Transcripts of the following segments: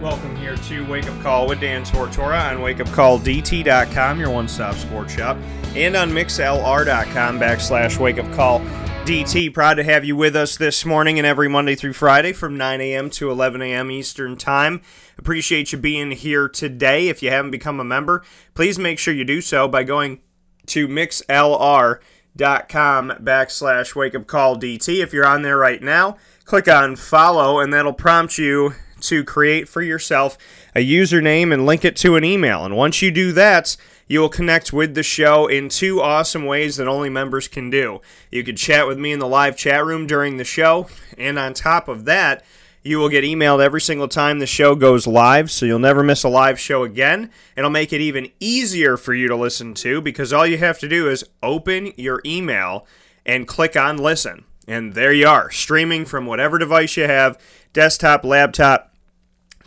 Welcome here to Wake Up Call with Dan Tortora on WakeUpCallDT.com, your one-stop sports shop, and on MixLR.com/WakeUpCallDT. Proud to have you with us this morning and every Monday through Friday from 9 a.m. to 11 a.m. Eastern Time. Appreciate you being here today. If you haven't become a member, please make sure you do so by going to MixLR.com/WakeUpCallDT. If you're on there right now, click on follow, and that'll prompt you to create for yourself a username and link it to an email. And once you do that, you will connect with the show in two awesome ways that only members can do. You can chat with me in the live chat room during the show, and on top of that, you will get emailed every single time the show goes live, so you'll never miss a live show again. It'll make it even easier for you to listen to, because all you have to do is open your email and click on listen. And there you are, streaming from whatever device you have, desktop, laptop,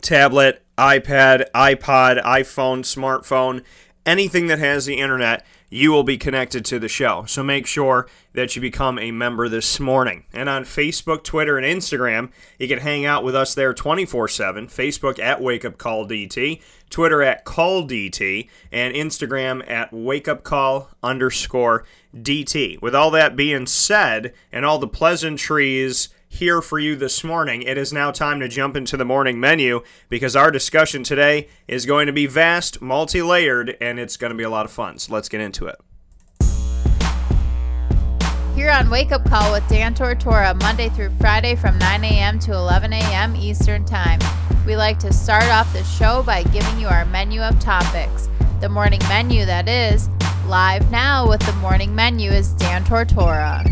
tablet, iPad, iPod, iPhone, smartphone, anything that has the internet, you will be connected to the show. So make sure that you become a member this morning. And on Facebook, Twitter, and Instagram, you can hang out with us there 24/7. Facebook at WakeUpCallDT, Twitter at CallDT, and Instagram at WakeUpCall_DT. With all that being said, and all the pleasantries here for you this morning, it is now time to jump into the morning menu, because our discussion today is going to be vast, multi-layered, and it's going to be a lot of fun. So let's get into it. Here on Wake Up Call with Dan Tortora, Monday through Friday from 9 a.m. to 11 a.m. Eastern Time. We like to start off the show by giving you our menu of topics. The morning menu, that is. Live now with the morning menu is Dan Tortora.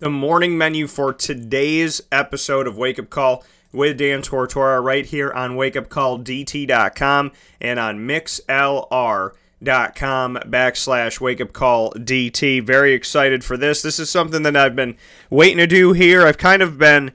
The morning menu for today's episode of Wake Up Call with Dan Tortora right here on WakeUpCallDT.com and on MixLR.com/WakeUpCallDT. Very excited for this. This is something that I've been waiting to do here. I've kind of been,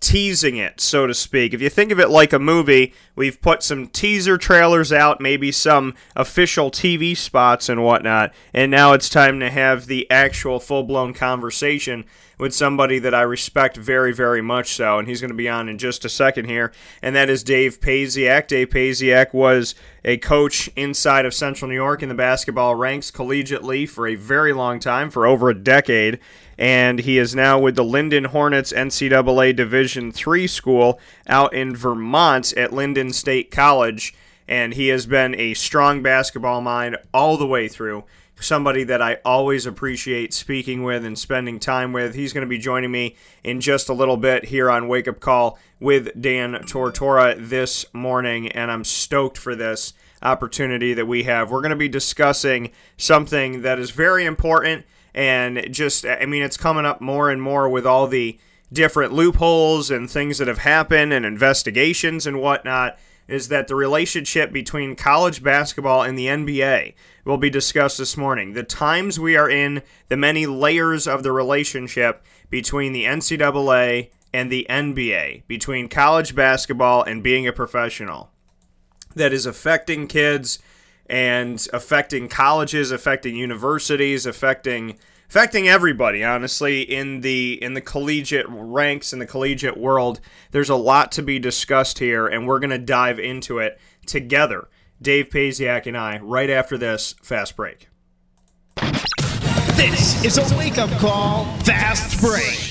teasing it, so to speak. If you think of it like a movie, we've put some teaser trailers out, maybe some official TV spots and whatnot, and now it's time to have the actual full-blown conversation with somebody that I respect very, very much so, and he's going to be on in just a second here, and that is Dave Paciak. Dave Paciak was a coach inside of Central New York in the basketball ranks collegiately for a very long time, for over a decade, and he is now with the Lyndon Hornets NCAA Division III school out in Vermont at Lyndon State College, and he has been a strong basketball mind all the way through, somebody that I always appreciate speaking with and spending time with. He's going to be joining me in just a little bit here on Wake Up Call with Dan Tortora this morning, and I'm stoked for this opportunity that we have. We're going to be discussing something that is very important, and just, it's coming up more and more with all the different loopholes and things that have happened and investigations and whatnot, is that the relationship between college basketball and the NBA will be discussed this morning. The times we are in, the many layers of the relationship between the NCAA and the NBA, between college basketball and being a professional, that is affecting kids and affecting colleges, affecting universities, affecting everybody, honestly, in the collegiate ranks, in the collegiate world. There's a lot to be discussed here, and we're going to dive into it together, Dave Paciak and I, right after this fast break. This is a Wake Up Call fast break.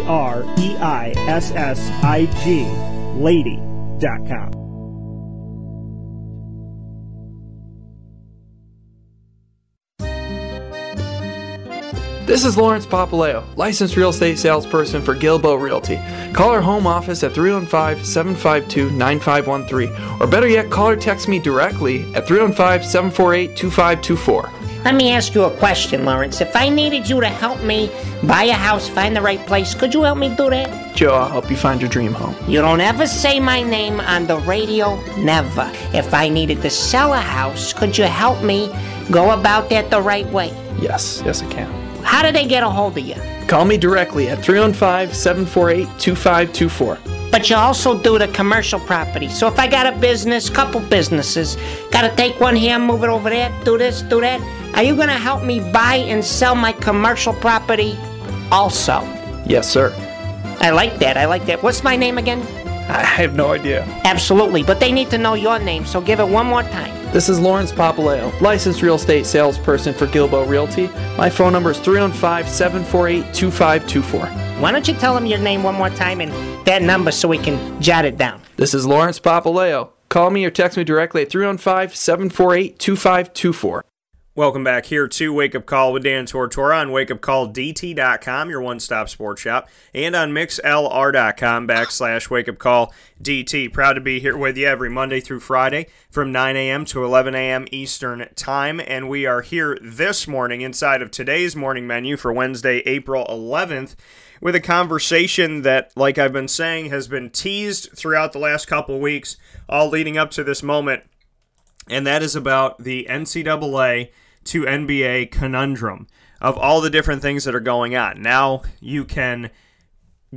DreissigLady, lady.com. This is Lawrence Papaleo, licensed real estate salesperson for Gilbo Realty. Call our home office at 315-752-9513, or better yet, call or text me directly at 315-748-2524. Let me ask you a question, Lawrence. If I needed you to help me buy a house, find the right place, could you help me do that? Joe, I'll help you find your dream home. You don't ever say my name on the radio, never. If I needed to sell a house, could you help me go about that the right way? Yes, I can. How do they get a hold of you? Call me directly at 315-748-2524. But you also do the commercial property. So if I got a business, couple businesses, got to take one here, move it over there, do this, do that. Are you going to help me buy and sell my commercial property also? Yes, sir. I like that. What's my name again? I have no idea. Absolutely, but they need to know your name, so give it one more time. This is Lawrence Papaleo, licensed real estate salesperson for Gilbo Realty. My phone number is 315-748-2524. Why don't you tell them your name one more time and that number so we can jot it down? This is Lawrence Papaleo. Call me or text me directly at 315-748-2524. Welcome back here to Wake Up Call with Dan Tortora on WakeUpCallDT.com, your one-stop sports shop, and on MixLR.com /WakeUpCallDT. Proud to be here with you every Monday through Friday from 9 a.m. to 11 a.m. Eastern Time, and we are here this morning inside of today's morning menu for Wednesday, April 11th, with a conversation that, like I've been saying, has been teased throughout the last couple weeks, all leading up to this moment, and that is about the NCAA to NBA conundrum of all the different things that are going on. Now you can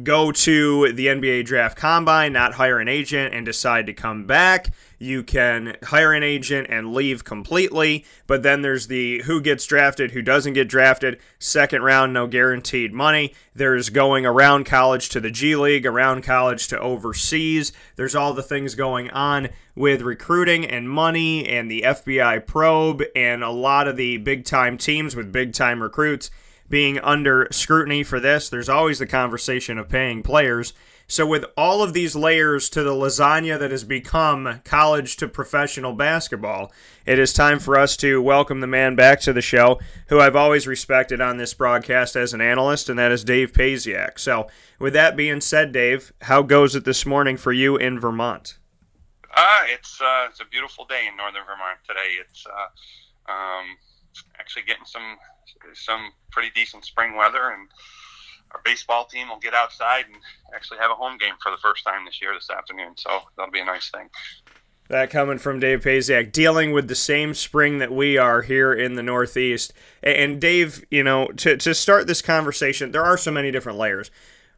go to the NBA draft combine, not hire an agent and decide to come back. You can hire an agent and leave completely, but then there's the who gets drafted, who doesn't get drafted, second round, no guaranteed money. There's going around college to the G League, around college to overseas. There's all the things going on with recruiting and money and the FBI probe and a lot of the big-time teams with big-time recruits being under scrutiny for this. There's always the conversation of paying players. So with all of these layers to the lasagna that has become college to professional basketball, it is time for us to welcome the man back to the show who I've always respected on this broadcast as an analyst, and that is Dave Paciak. So with that being said, Dave, how goes it this morning for you in Vermont? It's a beautiful day in northern Vermont today. It's actually getting some pretty decent spring weather, and our baseball team will get outside and actually have a home game for the first time this year this afternoon, so that'll be a nice thing. That coming from Dave Paciak, dealing with the same spring that we are here in the Northeast. And Dave, you know, to start this conversation, there are so many different layers.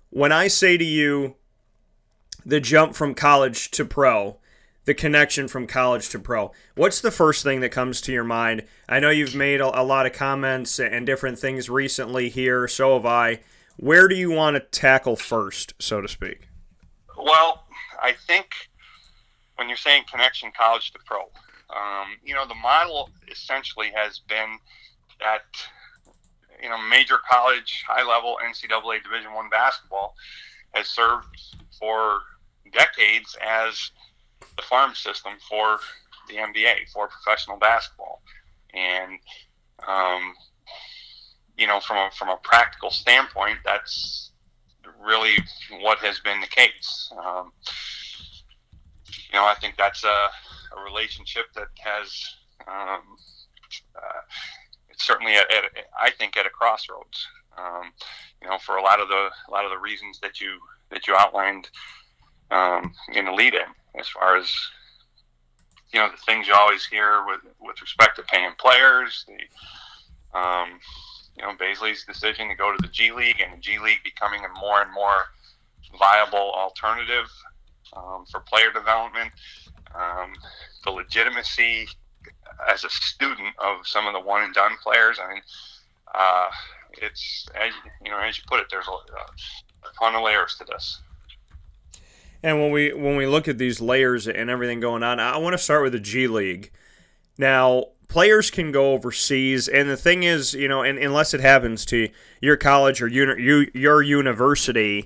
When I say to you the jump from college to pro, the connection from college to pro, what's the first thing that comes to your mind? I know you've made a lot of comments and different things recently here, so have I. Where do you want to tackle first, so to speak? Well, I think when you're saying connection college to pro, the model essentially has been that, you know, major college, high-level NCAA Division I basketball has served for decades as the farm system for the NBA, for professional basketball. And, from a practical standpoint, that's really what has been the case. I think that's a relationship that has It's certainly I think at a crossroads. For a lot of the reasons that you outlined in the lead-in, as far as the things you always hear with respect to paying players, the Bazley's decision to go to the G League, and the G League becoming a more and more viable alternative for player development, the legitimacy as a student of some of the one and done players. I mean, it's, as you put it, there's a ton of layers to this. And when we look at these layers and everything going on, I want to start with the G League. Now, players can go overseas, and the thing is, unless it happens to your college or your university,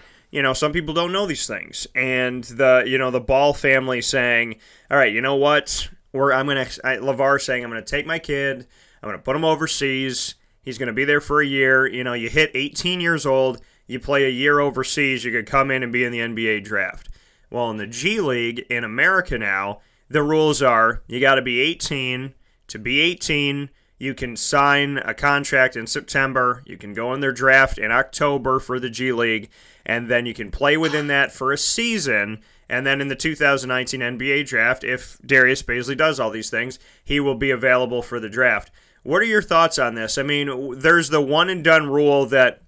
some people don't know these things. And the Ball family saying, all right, you know what? LeVar saying, I'm going to take my kid, I'm going to put him overseas, he's going to be there for a year. You hit 18 years old, you play a year overseas, you could come in and be in the NBA draft. Well, in the G League in America now, the rules are you got to be 18. To be 18, you can sign a contract in September, you can go in their draft in October for the G League, and then you can play within that for a season. And then in the 2019 NBA draft, if Darius Bazley does all these things, he will be available for the draft. What are your thoughts on this? I mean, there's the one-and-done rule that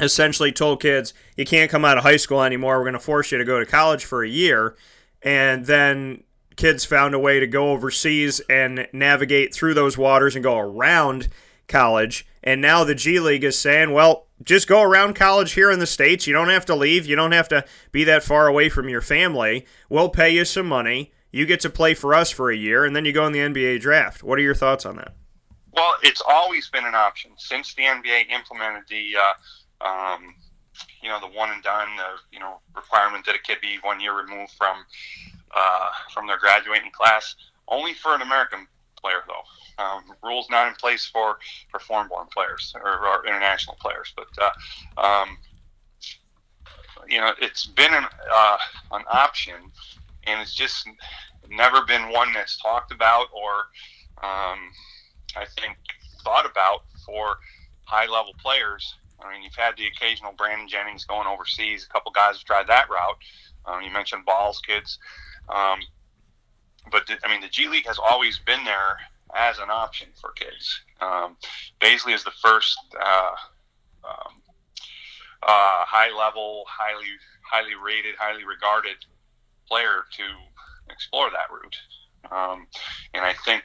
essentially told kids, you can't come out of high school anymore, we're going to force you to go to college for a year. And then kids found a way to go overseas and navigate through those waters and go around college. And now the G League is saying, well, just go around college here in the States. You don't have to leave. You don't have to be that far away from your family. We'll pay you some money. You get to play for us for a year, and then you go in the NBA draft. What are your thoughts on that? Well, it's always been an option since the NBA implemented the one and done, requirement that a kid be 1 year removed from their graduating class. Only for an American player, though. Rules not in place for foreign-born players or international players. But, it's been an option, and it's just never been one that's talked about or, I think, thought about for high-level players. I mean, you've had the occasional Brandon Jennings going overseas. A couple guys have tried that route. You mentioned Ball's kids. But the G League has always been there as an option for kids. Bazley is the first high-level, highly rated, highly regarded player to explore that route. And I think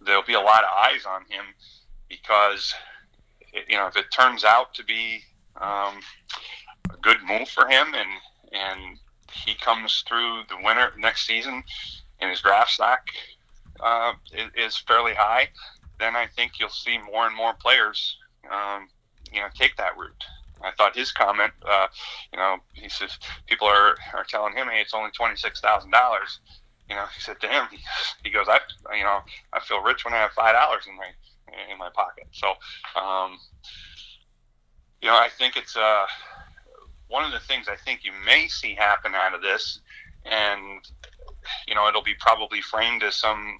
there'll be a lot of eyes on him because, if it turns out to be a good move for him and he comes through the winter next season and his draft stock is fairly high, then I think you'll see more and more players, take that route. I thought his comment, he says people are telling him, hey, it's only $26,000. He said to him, he goes, I feel rich when I have $5 in my pocket. So, I think it's one of the things I think you may see happen out of this, and it'll be probably framed as some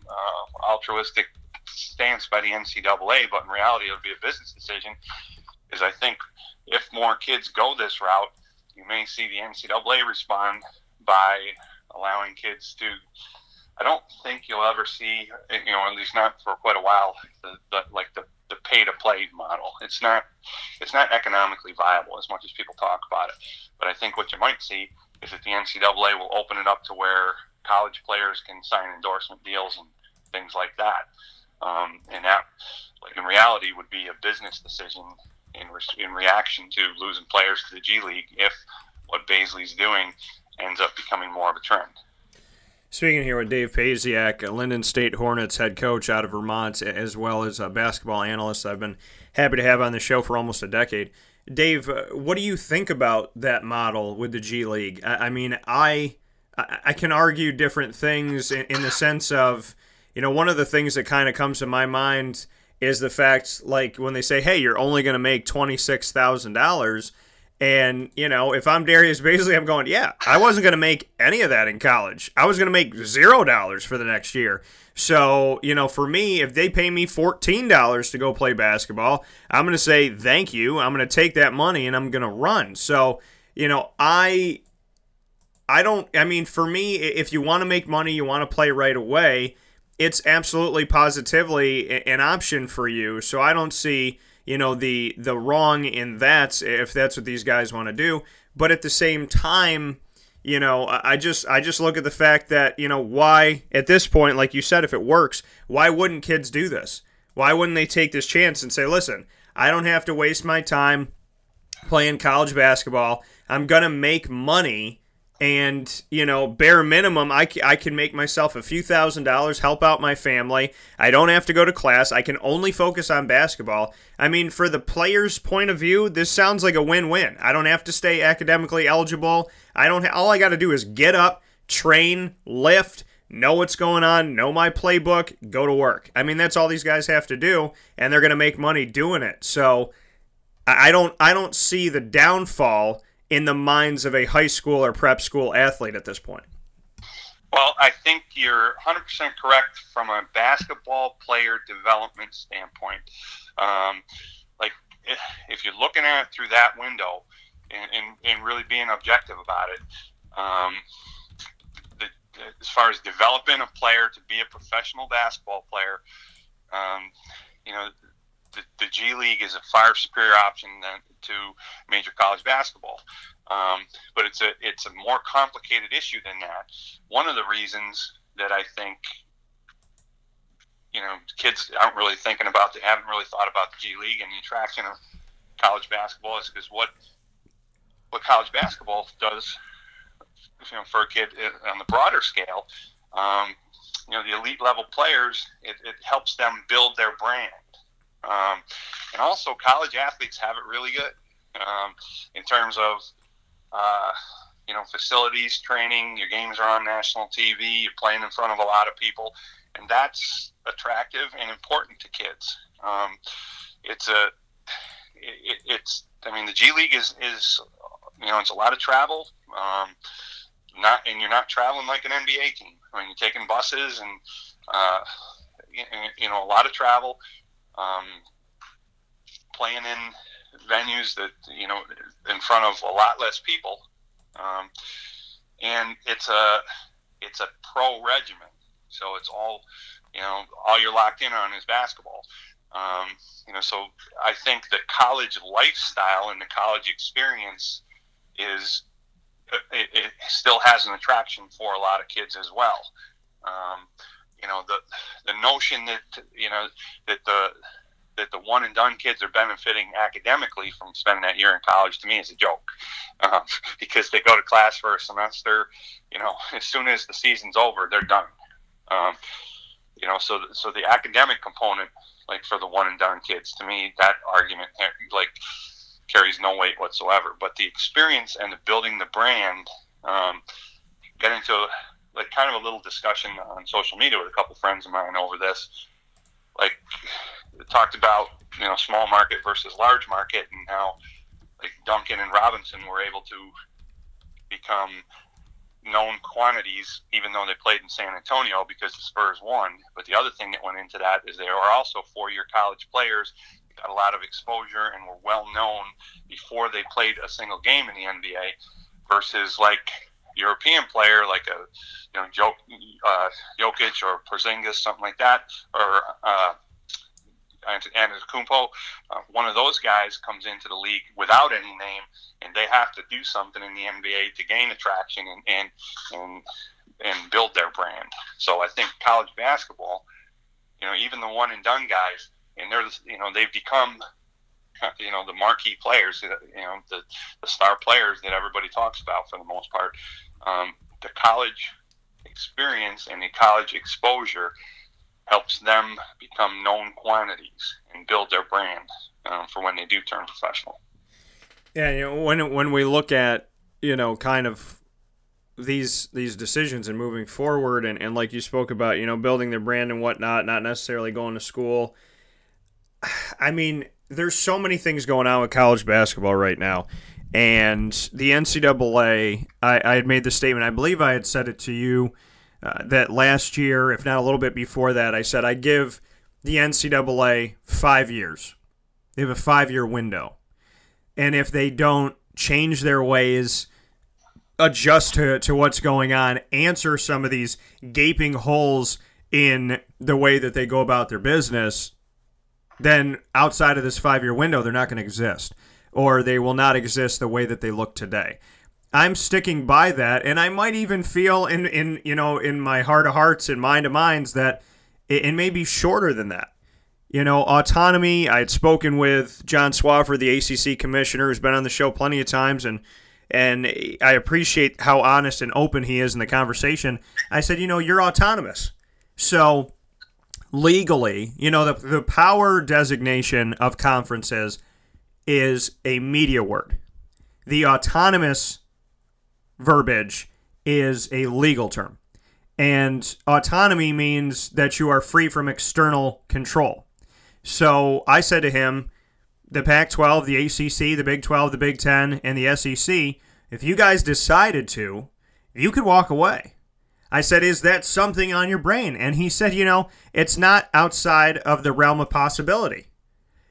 altruistic stance by the NCAA, but in reality it'll be a business decision, is I think if more kids go this route, you may see the NCAA respond by allowing kids to, I don't think you'll ever see, at least not for quite a while, the pay-to-play model. It's not economically viable as much as people talk about it. But I think what you might see is that the NCAA will open it up to where college players can sign endorsement deals and things like that. And that, in reality, would be a business decision in reaction to losing players to the G League if what Bazley's doing ends up becoming more of a trend. Speaking here with Dave Paciak, Lyndon State Hornets head coach out of Vermont, as well as a basketball analyst I've been happy to have on the show for almost a decade. Dave, what do you think about that model with the G League? I mean, I can argue different things in the sense of, one of the things that kind of comes to my mind is the fact, like when they say, hey, you're only going to make $26,000, And, you know, if I'm Darius Bazley, I'm going, yeah, I wasn't going to make any of that in college. I was going to make $0 for the next year. So, you know, for me, if they pay me $14 to go play basketball, I'm going to say thank you. I'm going to take that money and I'm going to run. So, you know, I mean, for me, if you want to make money, you want to play right away, it's absolutely positively an option for you. So I don't see, you know, the wrong in that, if that's what these guys want to do. But at the same time, you know, I just look at the fact that, you know, why at this point, like you said, if it works, why wouldn't kids do this? Why wouldn't they take this chance and say, listen, I don't have to waste my time playing college basketball. I'm going to make money. And, you know, bare minimum, I can make myself a few $1,000, help out my family. I don't have to go to class. I can only focus on basketball. I mean, for the player's point of view, this sounds like a win-win. I don't have to stay academically eligible. All I got to do is get up, train, lift, know what's going on, know my playbook, go to work. I mean, that's all these guys have to do, and they're going to make money doing it. So I don't see the downfall in the minds of a high school or prep school athlete at this point. Well, I think you're 100% correct from a basketball player development standpoint. Like, if you're looking at it through that window and really being objective about it, as far as developing a player to be a professional basketball player, you know, the G League is a far superior option than to major college basketball, but it's a more complicated issue than that. One of the reasons that I think, you know, kids aren't really thinking about, they haven't really thought about the G League and the attraction of college basketball is because what college basketball does, you know, for a kid on the broader scale, you know, the elite level players, it helps them build their brand. And also college athletes have it really good, in terms of, you know, facilities, training, your games are on national TV, you're playing in front of a lot of people, and that's attractive and important to kids. I mean, the G League is, you know, it's a lot of travel, and you're not traveling like an NBA team. I mean, you're taking buses and, you know, a lot of travel. Playing in venues that, you know, in front of a lot less people, and it's a pro regimen, so it's all, you know, all you're locked in on is basketball. You know, so I think the college lifestyle and the college experience it still has an attraction for a lot of kids as well. You know, the notion that, you know, that the one and done kids are benefiting academically from spending that year in college, to me, is a joke, because they go to class for a semester, you know, as soon as the season's over, they're done. You know, so the academic component, like, for the one and done kids, to me, that argument, like, carries no weight whatsoever. But the experience and the building the brand, get into like kind of a little discussion on social media with a couple friends of mine over this, like, talked about, you know, small market versus large market, and how, like, Duncan and Robinson were able to become known quantities, even though they played in San Antonio because the Spurs won. But the other thing that went into that is they were also four-year college players, got a lot of exposure, and were well known before they played a single game in the NBA, versus, like, European player, like a, you know, Jokic or Porzingis, something like that, or Antetokounmpo. One of those guys comes into the league without any name, and they have to do something in the NBA to gain attraction and build their brand. So I think college basketball, you know, even the one and done guys, and they're, you know, they've become, you know, the marquee players, you know, the star players that everybody talks about for the most part. The college experience and the college exposure helps them become known quantities and build their brand, for when they do turn professional. Yeah, you know, when we look at, you know, kind of these decisions and moving forward, and like you spoke about, you know, building their brand and whatnot, not necessarily going to school. I mean, there's so many things going on with college basketball right now. And the NCAA, I had made the statement, I believe I had said it to you, that last year, if not a little bit before that, I said I give the NCAA 5 years. They have a 5-year window. And if they don't change their ways, adjust to what's going on, answer some of these gaping holes in the way that they go about their business, then outside of this 5-year window, they're not going to exist, or they will not exist the way that they look today. I'm sticking by that, and I might even feel in my heart of hearts and mind of minds that it may be shorter than that. You know, autonomy, I had spoken with John Swofford, the ACC commissioner, who's been on the show plenty of times, and I appreciate how honest and open he is in the conversation. I said, you know, you're autonomous. So legally, you know, the power designation of conferences is a media word. The autonomous verbiage is a legal term. And autonomy means that you are free from external control. So I said to him, the Pac-12, the ACC, the Big 12, the Big 10, and the SEC, if you guys decided to, you could walk away. I said, is that something on your brain? And he said, you know, it's not outside of the realm of possibility.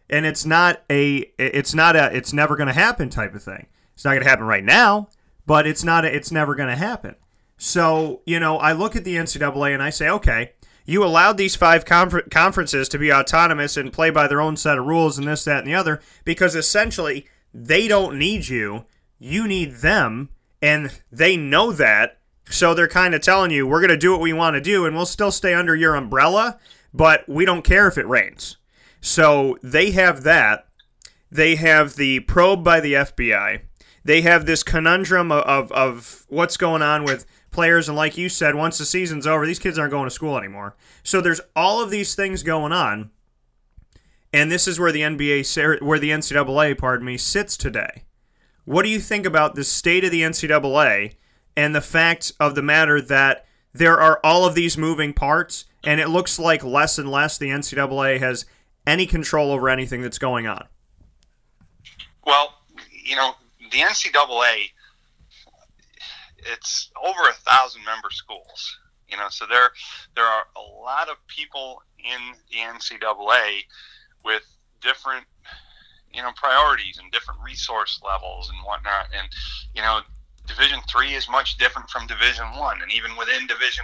And it's not a it's never going to happen type of thing. It's not going to happen right now, but it's never going to happen. So, you know, I look at the NCAA and I say, okay, you allowed these five conferences to be autonomous and play by their own set of rules and this, that, and the other, because essentially they don't need you. You need them, and they know that. So they're kind of telling you, we're going to do what we want to do, and we'll still stay under your umbrella, but we don't care if it rains. So they have that. They have the probe by the FBI. They have this conundrum of what's going on with players, and like you said, once the season's over, these kids aren't going to school anymore. So there's all of these things going on, and this is where the NCAA, sits today. What do you think about the state of the NCAA and the fact of the matter that there are all of these moving parts, and it looks like less and less the NCAA has any control over anything that's going on? Well, you know, the NCAA, it's over 1,000 member schools, you know, so there are a lot of people in the NCAA with different, you know, priorities and different resource levels and whatnot. And, you know, Division III is much different from Division I, and even within Division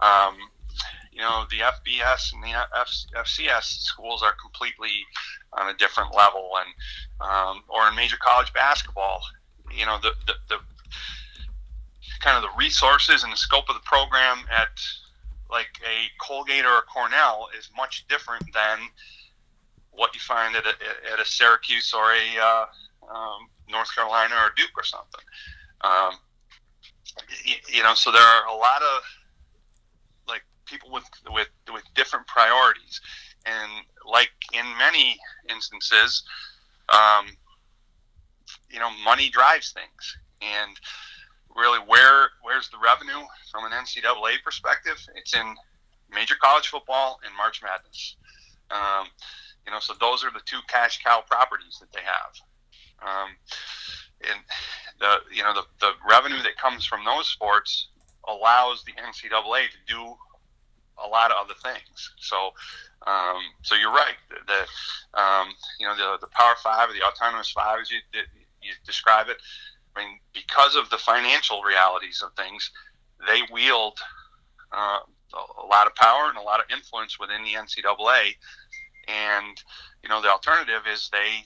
I, you know, the FBS and the FCS schools are completely on a different level. And or in major college basketball, you know, the kind of the resources and the scope of the program at like a Colgate or a Cornell is much different than what you find at a Syracuse or a North Carolina or Duke or something. You know, so there are a lot of like people with different priorities, and like in many instances, you know, money drives things. And really, where's the revenue from an NCAA perspective? It's in major college football and March Madness. You know, so those are the two cash cow properties that they have. And the revenue that comes from those sports allows the NCAA to do a lot of other things. So, so you're right. You know, the Power Five or the Autonomous Five, as you describe it. I mean, because of the financial realities of things, they wield a lot of power and a lot of influence within the NCAA. And, you know, the alternative is they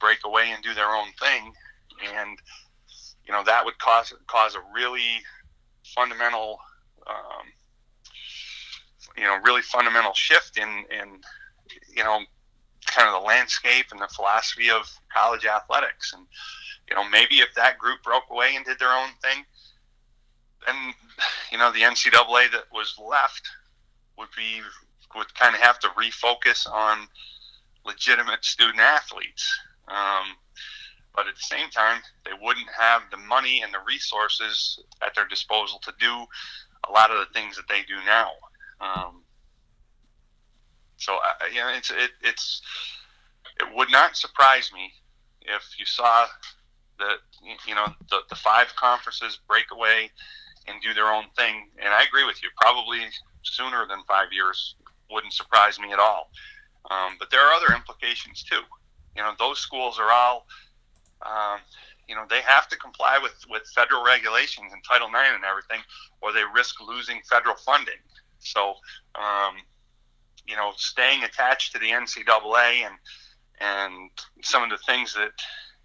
break away and do their own thing. And, you know, that would cause a really fundamental, shift in, you know, kind of the landscape and the philosophy of college athletics. And, you know, maybe if that group broke away and did their own thing, then, you know, the NCAA that was left would kind of have to refocus on legitimate student athletes. But at the same time, they wouldn't have the money and the resources at their disposal to do a lot of the things that they do now. You know, it would not surprise me if you saw the five conferences break away and do their own thing. And I agree with you, probably sooner than 5 years wouldn't surprise me at all. But there are other implications too. You know, those schools are all, they have to comply with federal regulations and Title IX and everything, or they risk losing federal funding. So, staying attached to the NCAA and some of the things that,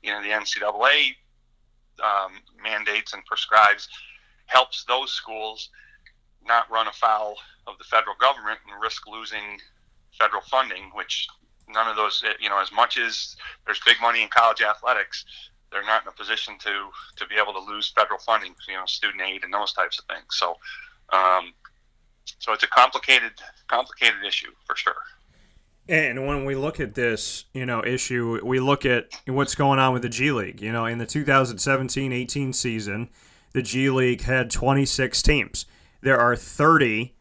the NCAA mandates and prescribes helps those schools not run afoul of the federal government and risk losing federal funding, which none of those, as much as there's big money in college athletics, they're not in a position to be able to lose federal funding, student aid and those types of things. So, so it's a complicated issue for sure. And when we look at this, issue, we look at what's going on with the G League. In the 2017-18 season, the G League had 26 teams. There are 30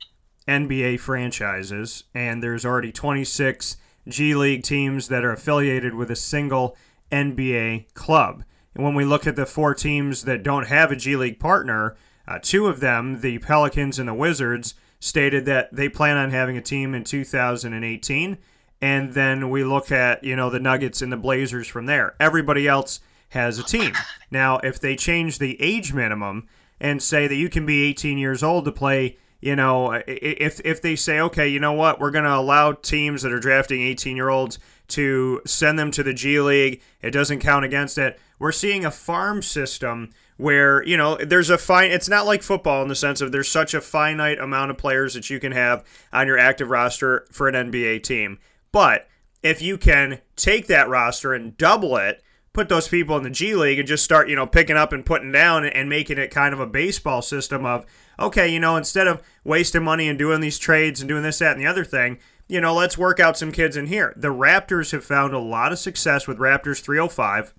NBA franchises, and there's already 26 G League teams that are affiliated with a single NBA club. And when we look at the four teams that don't have a G League partner, two of them, the Pelicans and the Wizards, stated that they plan on having a team in 2018. And then we look at, the Nuggets and the Blazers from there. Everybody else has a team. Now, if they change the age minimum and say that you can be 18 years old to play, if they say, okay, we're going to allow teams that are drafting 18-year-olds to send them to the G League, it doesn't count against it. We're seeing a farm system where, there's a fine, it's not like football in the sense of there's such a finite amount of players that you can have on your active roster for an NBA team. But if you can take that roster and double it, put those people in the G League and just start, picking up and putting down and making it kind of a baseball system of, okay, instead of wasting money and doing these trades and doing this, that, and the other thing, let's work out some kids in here. The Raptors have found a lot of success with Raptors 305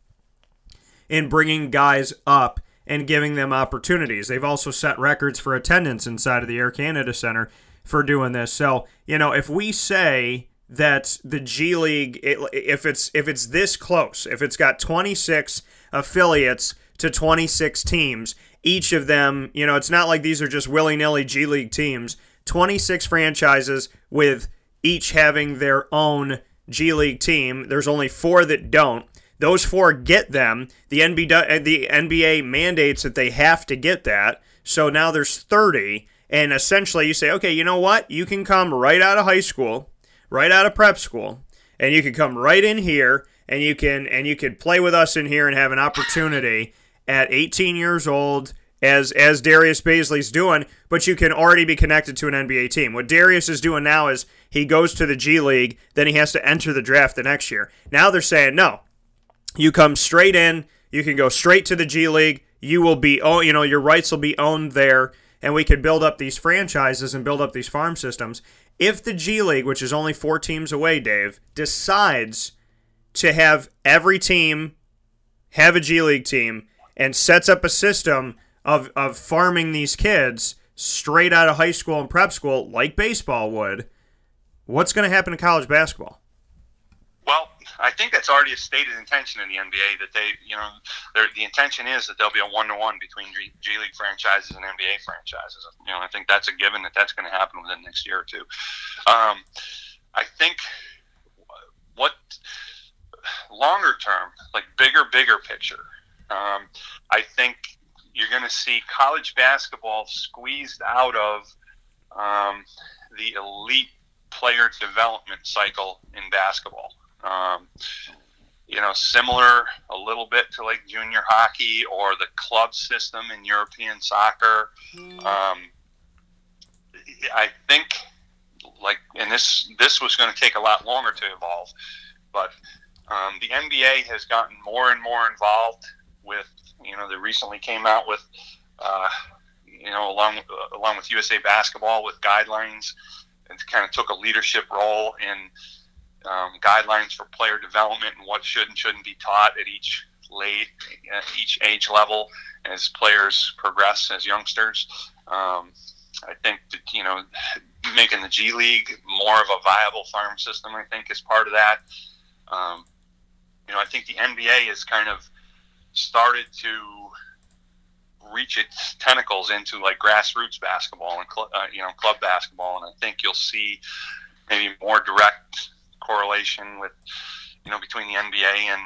in bringing guys up and giving them opportunities. They've also set records for attendance inside of the Air Canada Center for doing this. So, if we say that the G League, if it's this close, if it's got 26 affiliates to 26 teams, each of them, it's not like these are just willy-nilly G League teams, 26 franchises with each having their own G League team. There's only four that don't. Those four get them. The NBA mandates that they have to get that. So now there's 30. And essentially you say, okay, you know what? You can come right out of high school, right out of prep school, and you can come right in here and you can play with us in here and have an opportunity at 18 years old as Darius Bazley's doing, but you can already be connected to an NBA team. What Darius is doing now is he goes to the G League, then he has to enter the draft the next year. Now they're saying, no, you come straight in, you can go straight to the G League, you will be, your rights will be owned there, and we can build up these franchises and build up these farm systems. If the G League, which is only four teams away, Dave, decides to have every team have a G League team and sets up a system of farming these kids straight out of high school and prep school like baseball would, what's going to happen to college basketball? Well, I think that's already a stated intention in the NBA that they, the intention is that there'll be a 1-to-1 between G League franchises and NBA franchises. I think that's a given that's going to happen within the next year or two. I think what longer term, like bigger picture, I think you're going to see college basketball squeezed out of the elite player development cycle in basketball. Similar a little bit to like junior hockey or the club system in European soccer. I think this was going to take a lot longer to evolve, but the NBA has gotten more and more involved with, they recently came out with, along with USA Basketball with guidelines and kind of took a leadership role in, guidelines for player development and what should and shouldn't be taught at each age level as players progress as youngsters. I think that, making the G League more of a viable farm system, I think, is part of that. I think the NBA is kind of started to reach its tentacles into like grassroots basketball and club basketball, and I think you'll see maybe more direct correlation with between the NBA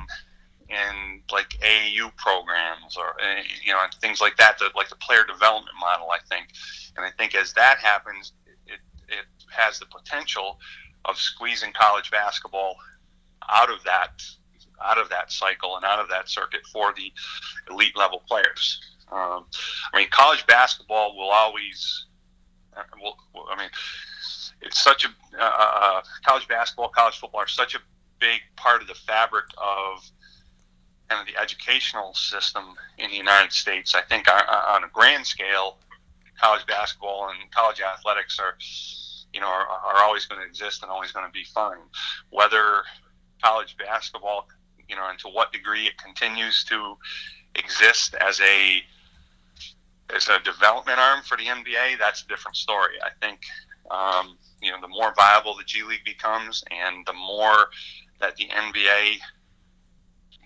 and like AAU programs or and things like that, like the player development model, I think. And I think as that happens, it has the potential of squeezing college basketball out of that cycle and out of that circuit for the elite level players. College basketball will always. It's such a college basketball, college football are such a big part of the fabric of kind of the educational system in the United States. I think on a grand scale, college basketball and college athletics are always going to exist and always going to be fun. Whether college basketball, and to what degree it continues to exist as a development arm for the NBA, that's a different story. I think, the more viable the G League becomes and the more that the NBA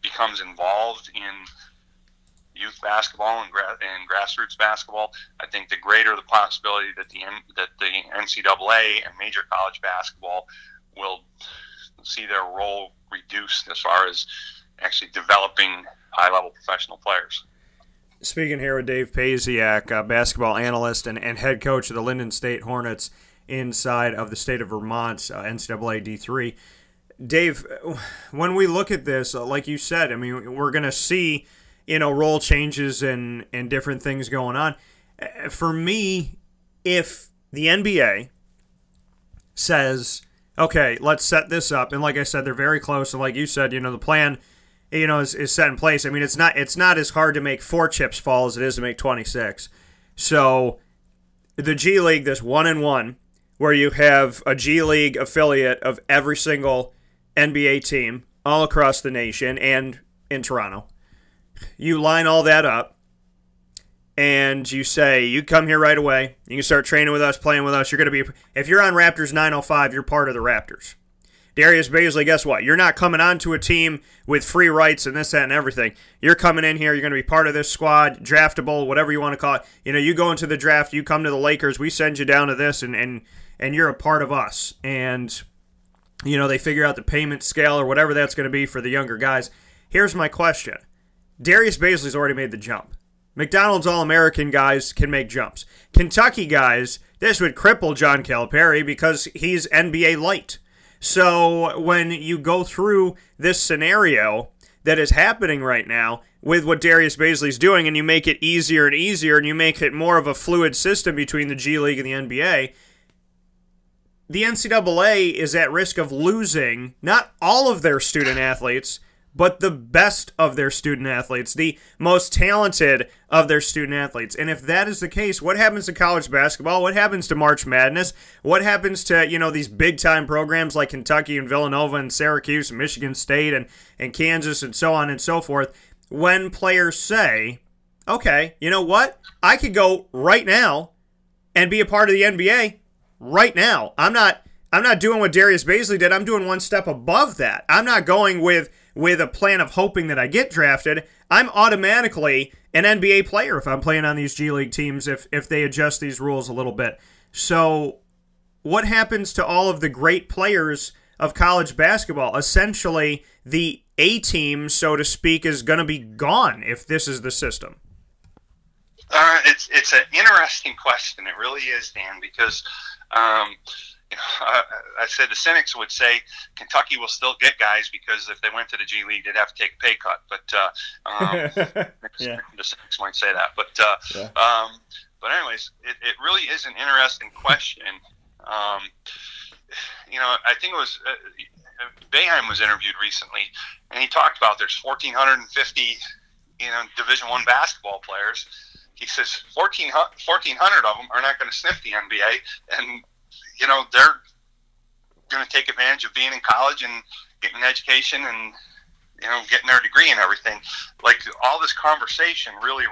becomes involved in youth basketball and grassroots basketball, I think the greater the possibility that the NCAA and major college basketball will see their role reduced as far as actually developing high-level professional players. Speaking here with Dave Paciak, basketball analyst and head coach of the Lyndon State Hornets inside of the state of Vermont's NCAA D3. Dave, when we look at this, like you said, we're going to see, role changes and different things going on. For me, if the NBA says, okay, let's set this up, and like I said, they're very close, and like you said, the plan is set in place. It's not as hard to make 4 chips fall as it is to make 26. So the G League, this 1-in-1, where you have a G League affiliate of every single NBA team all across the nation and in Toronto. You line all that up, and you say, you come here right away, you can start training with us, playing with us, you're going to be, if you're on Raptors 905, you're part of the Raptors. Darius Bazley, guess what? You're not coming onto a team with free rights and this, that, and everything. You're coming in here. You're going to be part of this squad, draftable, whatever you want to call it. You go into the draft, you come to the Lakers, we send you down to this, and you're a part of us. And, they figure out the payment scale or whatever that's going to be for the younger guys. Here's my question. Darius Bazley's already made the jump. McDonald's All-American guys can make jumps. Kentucky guys, this would cripple John Calipari because he's NBA light. So when you go through this scenario that is happening right now with what Darius Bazley's doing, and you make it easier and easier, and you make it more of a fluid system between the G League and the NBA, the NCAA is at risk of losing not all of their student athletes, but the best of their student athletes, the most talented of their student athletes. And if that is the case, what happens to college basketball? What happens to March Madness? What happens to, these big-time programs like Kentucky and Villanova and Syracuse and Michigan State and Kansas and so on and so forth, when players say, okay, you know what? I could go right now and be a part of the NBA right now. I'm not doing what Darius Bazley did. I'm doing one step above that. I'm not going with a plan of hoping that I get drafted. I'm automatically an NBA player if I'm playing on these G League teams, if they adjust these rules a little bit. So what happens to all of the great players of college basketball? Essentially, the A team, so to speak, is going to be gone if this is the system. It's an interesting question. It really is, Dan, because I said the cynics would say Kentucky will still get guys because if they went to the G League, they'd have to take a pay cut. But yeah. The cynics might say that. But but anyways, it really is an interesting question. I think it was Boeheim was interviewed recently, and he talked about there's 1,450 Division I basketball players. He says 1,400 of them are not going to sniff the NBA, and they're going to take advantage of being in college and getting an education and, getting their degree and everything. Like, all this conversation really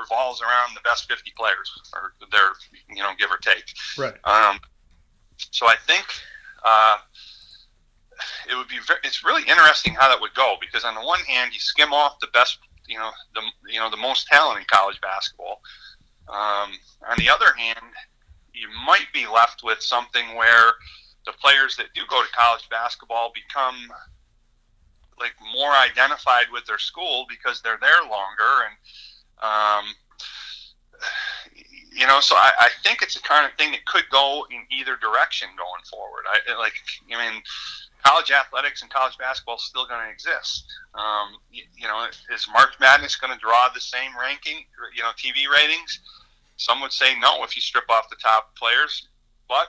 revolves around the best 50 players, or their, give or take. Right. So I think it's really interesting how that would go, because on the one hand, you skim off the best, the most talent in college basketball. On the other hand, you might be left with something where the players that do go to college basketball become like more identified with their school because they're there longer. And, so I think it's the kind of thing that could go in either direction going forward. College athletics and college basketball is still going to exist. Is March Madness going to draw the same ranking, TV ratings? Some would say no if you strip off the top players. But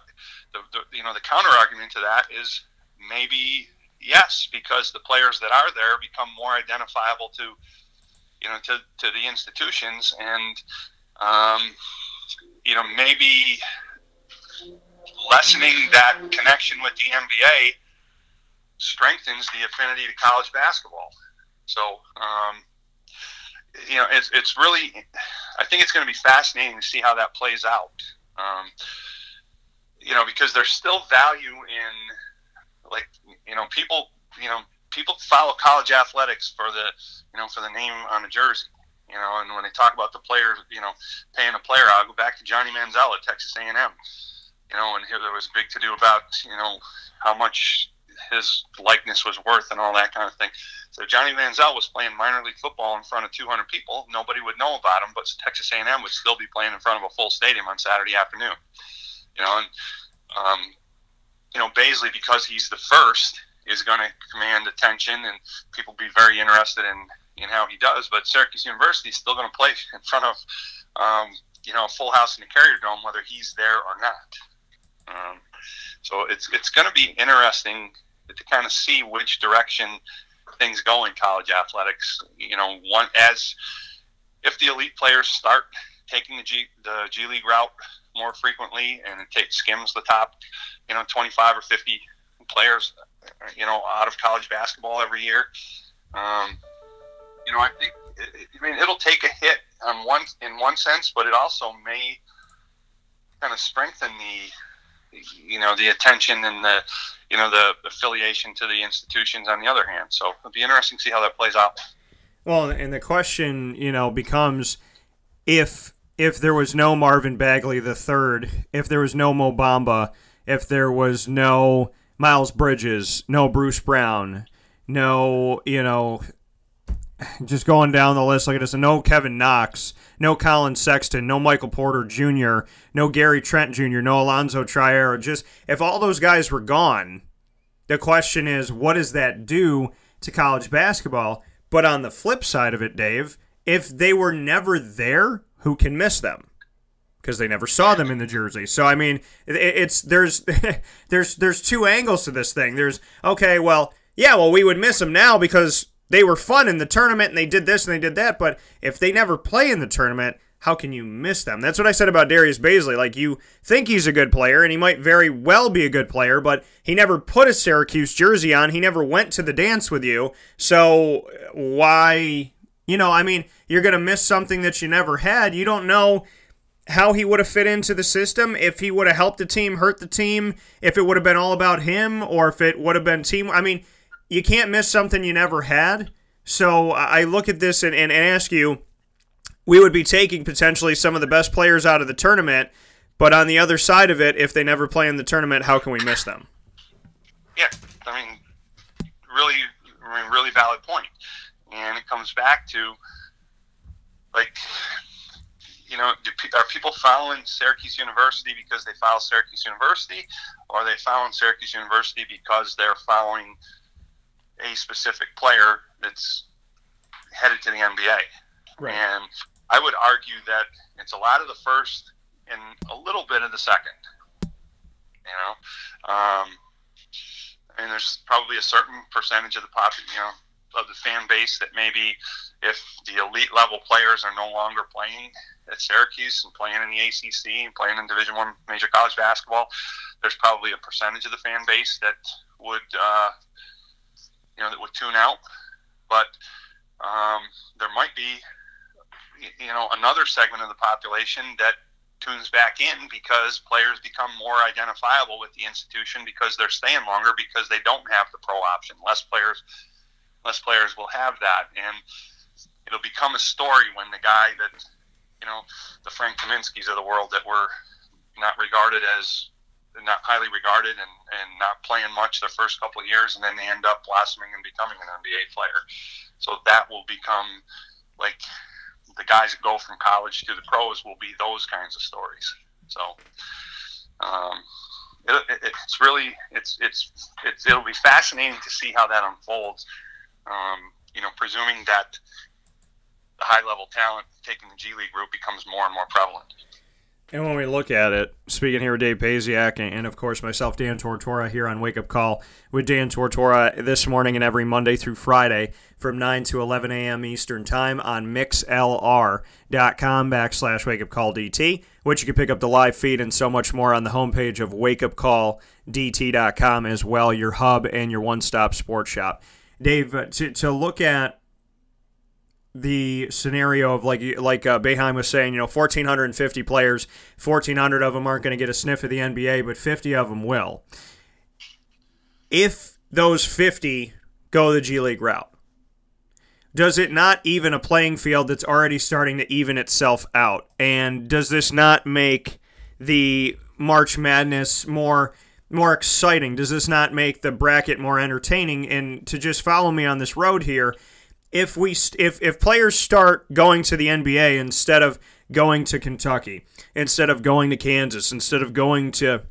the counter argument to that is maybe yes, because the players that are there become more identifiable to the institutions, and maybe lessening that connection with the NBA strengthens the affinity to college basketball. So, it's really, I think it's going to be fascinating to see how that plays out. Because there's still value in, people follow college athletics for the name on a jersey. And when they talk about the players, paying a player, I'll go back to Johnny Manziel at Texas A&M. And here there was big to do about how much his likeness was worth and all that kind of thing. So Johnny Manziel was playing minor league football in front of 200 people. Nobody would know about him, but Texas A&M would still be playing in front of a full stadium on Saturday afternoon. Bazley, because he's the first, is going to command attention, and people be very interested in how he does. But Syracuse University is still going to play in front of, a full house in the Carrier Dome, whether he's there or not. So it's going to be interesting to kind of see which direction things go in college athletics. If the elite players start taking the G League route more frequently, and it skims the top, 25 or 50 players, out of college basketball every year. I think it'll take a hit in one sense, but it also may kind of strengthen the attention and the affiliation to the institutions on the other hand. So it'll be interesting to see how that plays out. Well, and the question, becomes if there was no Marvin Bagley III, if there was no Mo Bamba, if there was no Miles Bridges, no Bruce Brown, no, just going down the list like it is, no Kevin Knox, no Colin Sexton, no Michael Porter Jr., no Gary Trent Jr., no Alonzo Trier, just if all those guys were gone, the question is, what does that do to college basketball? But on the flip side of it, Dave, if they were never there, who can miss them? Because they never saw them in the jersey. So, it's there's two angles to this thing. There's, we would miss them now because they were fun in the tournament and they did this and they did that. But if they never play in the tournament, how can you miss them? That's what I said about Darius Bazley. Like, you think he's a good player, and he might very well be a good player, but he never put a Syracuse jersey on. He never went to the dance with you. So why... you're going to miss something that you never had. You don't know how he would have fit into the system, if he would have helped the team, hurt the team, if it would have been all about him, or if it would have been team. You can't miss something you never had. So I look at this and ask you, we would be taking potentially some of the best players out of the tournament, but on the other side of it, if they never play in the tournament, how can we miss them? Yeah, really valid point. And it comes back to, are people following Syracuse University because they follow Syracuse University, or are they following Syracuse University because they're following a specific player that's headed to the NBA? Right. And I would argue that it's a lot of the first and a little bit of the second. And there's probably a certain percentage of the population, of the fan base that maybe if the elite level players are no longer playing at Syracuse and playing in the ACC and playing in Division I major college basketball, there's probably a percentage of the fan base that would, that would tune out. But there might be, another segment of the population that tunes back in because players become more identifiable with the institution because they're staying longer because they don't have the pro option. Less players will have that, and it'll become a story when the guy that, you know, the Frank Kaminsky's of the world that were not regarded as, not highly regarded and not playing much the first couple of years, and then they end up blossoming and becoming an NBA player. So that will become, like, the guys that go from college to the pros will be those kinds of stories. So it'll be fascinating to see how that unfolds. You know, presuming that the high-level talent taking the G League route becomes more and more prevalent. And when we look at it, speaking here with Dave Paciak and of course, myself, Dan Tortora, here on Wake Up Call with Dan Tortora this morning and every Monday through Friday from 9 to 11 a.m. Eastern Time on MixLR.com/WakeUpCallDT, which you can pick up the live feed and so much more on the homepage of WakeUpCallDT.com as well, your hub and your one-stop sports shop. Dave, to look at the scenario of like Boeheim was saying, you know, 1,450 players, 1,400 of them aren't going to get a sniff of the NBA, but 50 of them will. If those 50 go the G League route, does it not even a playing field that's already starting to even itself out? And does this not make the March Madness more exciting? Does this not make the bracket more entertaining? And to just follow me on this road here, If players start going to the NBA instead of going to Kentucky, instead of going to Kansas, instead of going to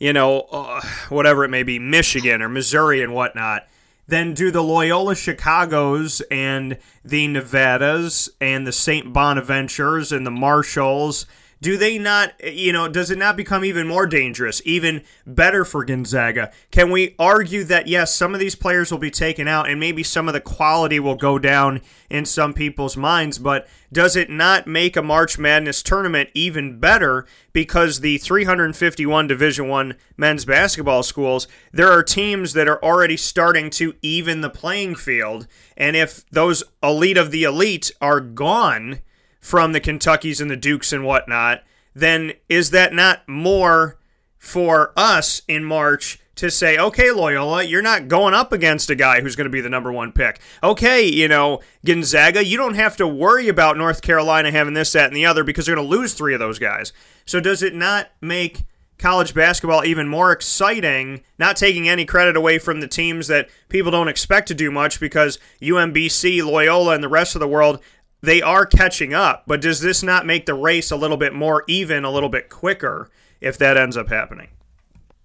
you know, whatever it may be, Michigan or Missouri and whatnot, then do the Loyola Chicagos and the Nevadas and the St. Bonaventures and the Marshalls, do they not, you know, does it not become even more dangerous, even better for Gonzaga? Can we argue that, yes, some of these players will be taken out and maybe some of the quality will go down in some people's minds, but does it not make a March Madness tournament even better because the 351 Division I men's basketball schools, there are teams that are already starting to even the playing field, and if those elite of the elite are gone from the Kentuckys and the Dukes and whatnot, then is that not more for us in March to say, okay, Loyola, you're not going up against a guy who's going to be the number one pick. Okay, you know, Gonzaga, you don't have to worry about North Carolina having this, that, and the other because they're going to lose three of those guys. So does it not make college basketball even more exciting, not taking any credit away from the teams that people don't expect to do much because UMBC, Loyola, and the rest of the world, they are catching up, but does this not make the race a little bit more even, a little bit quicker, if that ends up happening?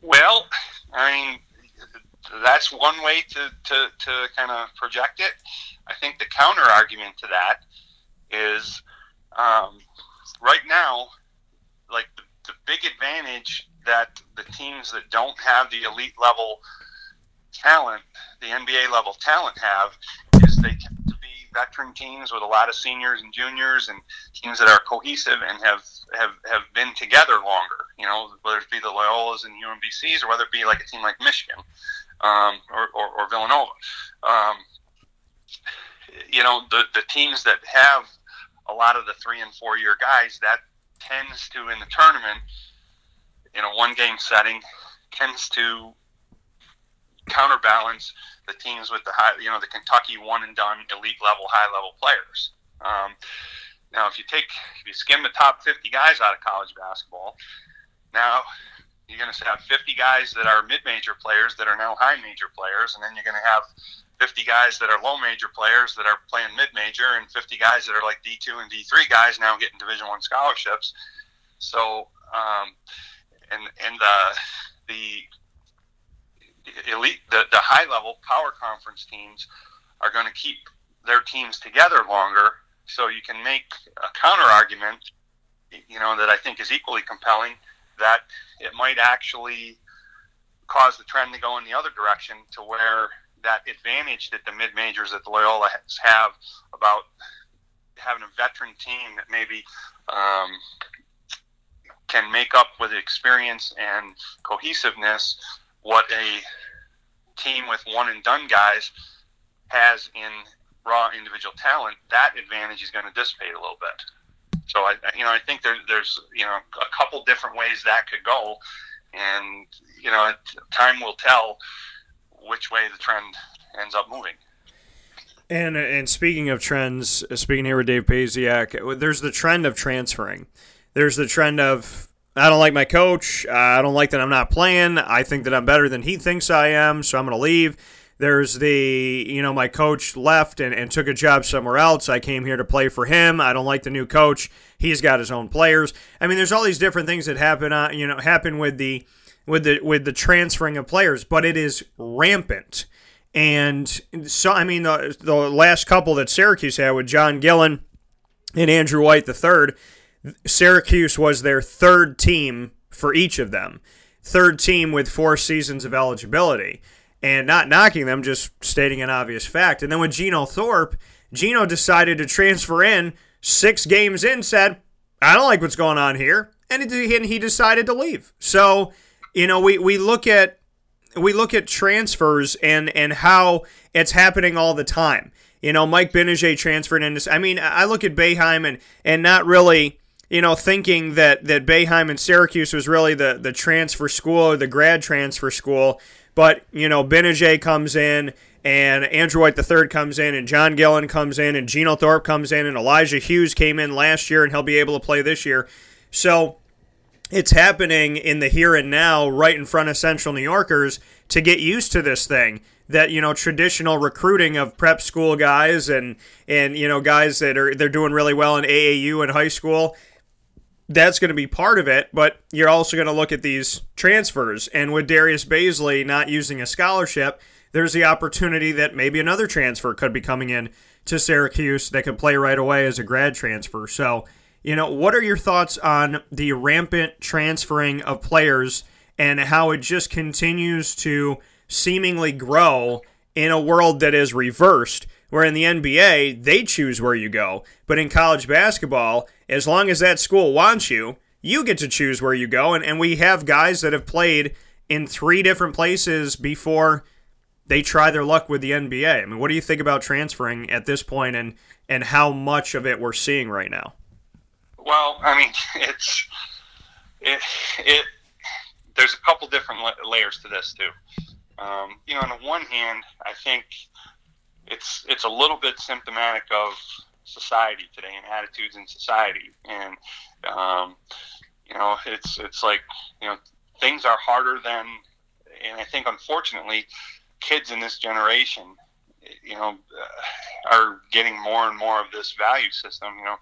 Well, I mean, that's one way to kind of project it. I think the counter-argument to that is right now, like the big advantage that the teams that don't have the elite-level talent, the NBA-level talent have, is they can veteran teams with a lot of seniors and juniors and teams that are cohesive and have been together longer, you know, whether it be the Loyolas and UMBCs or whether it be like a team like Michigan or Villanova. You know, the teams that have a lot of the 3 and 4 year guys, that tends to, in the tournament, in a one game setting, tends to counterbalance the teams with the high, you know, the Kentucky one and done elite level, high level players. Now, if you skim the top 50 guys out of college basketball, now you're going to have 50 guys that are mid major players that are now high major players, and then you're going to have 50 guys that are low major players that are playing mid major, and 50 guys that are like D2 and D3 guys now getting Division I scholarships. So, the high-level power conference teams are going to keep their teams together longer, so you can make a counter-argument, you know, that I think is equally compelling, that it might actually cause the trend to go in the other direction to where that advantage that the mid-majors at the Loyola have about having a veteran team that maybe can make up with experience and cohesiveness what a team with one-and-done guys has in raw individual talent, that advantage is going to dissipate a little bit. So, I think there's, you know, a couple different ways that could go, and, you know, time will tell which way the trend ends up moving. And speaking of trends, speaking here with Dave Paciak, there's the trend of transferring. There's the trend of, I don't like my coach. I don't like that I'm not playing. I think that I'm better than he thinks I am, so I'm going to leave. There's the, you know, my coach left and took a job somewhere else. I came here to play for him. I don't like the new coach. He's got his own players. I mean, there's all these different things that happen, you know, happen with the transferring of players, but it is rampant. And so, I mean, the last couple that Syracuse had with John Gillen and Andrew White III, Syracuse was their third team for each of them. Third team with 4 seasons of eligibility. And not knocking them, just stating an obvious fact. And then with Geno Thorpe, Geno decided to transfer in 6 games in, said, I don't like what's going on here. And he decided to leave. So, you know, we look at transfers and how it's happening all the time. You know, Mike Benajay transferred in. I mean, I look at Boeheim and not really, you know, thinking that Boeheim and Syracuse was really the transfer school or the grad transfer school. But, you know, Benajay comes in and Andrew White III comes in and John Gillen comes in and Geno Thorpe comes in and Elijah Hughes came in last year and he'll be able to play this year. So it's happening in the here and now right in front of Central New Yorkers to get used to this thing that, you know, traditional recruiting of prep school guys and you know, guys that they're doing really well in AAU and high school. That's going to be part of it, but you're also going to look at these transfers. And with Darius Bazley not using a scholarship, there's the opportunity that maybe another transfer could be coming in to Syracuse that could play right away as a grad transfer. So, you know, what are your thoughts on the rampant transferring of players and how it just continues to seemingly grow in a world that is reversed, where in the NBA, they choose where you go, but in college basketball, as long as that school wants you, you get to choose where you go. And we have guys that have played in 3 different places before they try their luck with the NBA. I mean, what do you think about transferring at this point and how much of it we're seeing right now? Well, I mean, there's a couple different layers to this too. You know, on the one hand, I think it's a little bit symptomatic of society today and attitudes in society, and you know, it's like, you know, things are harder than, and I think unfortunately kids in this generation, you know, are getting more and more of this value system. You know,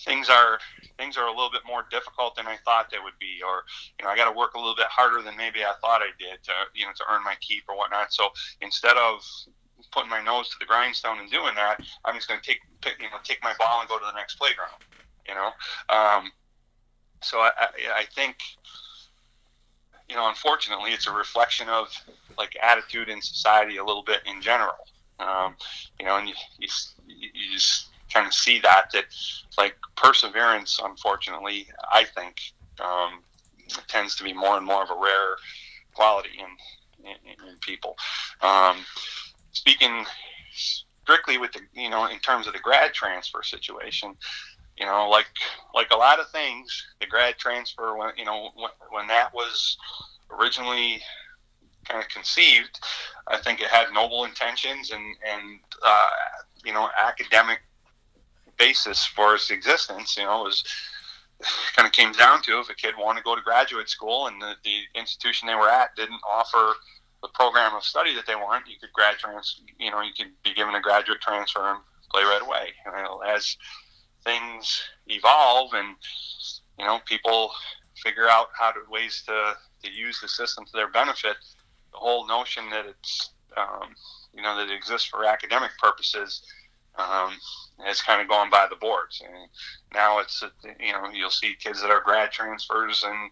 things are a little bit more difficult than I thought they would be, or, you know, I got to work a little bit harder than maybe I thought I did to, you know, to earn my keep or whatnot. So instead of putting my nose to the grindstone and doing that, I'm just going to take my ball and go to the next playground, you know? So I think, you know, unfortunately it's a reflection of like attitude in society a little bit in general. You know, and you just kind of see that like perseverance, unfortunately, I think, tends to be more and more of a rare quality in people. Speaking strictly with the, you know, in terms of the grad transfer situation, you know, like a lot of things, the grad transfer, when, you know, when that was originally kind of conceived, I think it had noble intentions and you know, academic basis for its existence. You know, it was kind of came down to if a kid wanted to go to graduate school and the institution they were at didn't offer the program of study that they want, you could you could be given a graduate transfer and play right away. And, you know, as things evolve and, you know, people figure out ways to use the system to their benefit, the whole notion that it's, you know, that it exists for academic purposes has kind of gone by the boards. And now it's, you know, you'll see kids that are grad transfers and,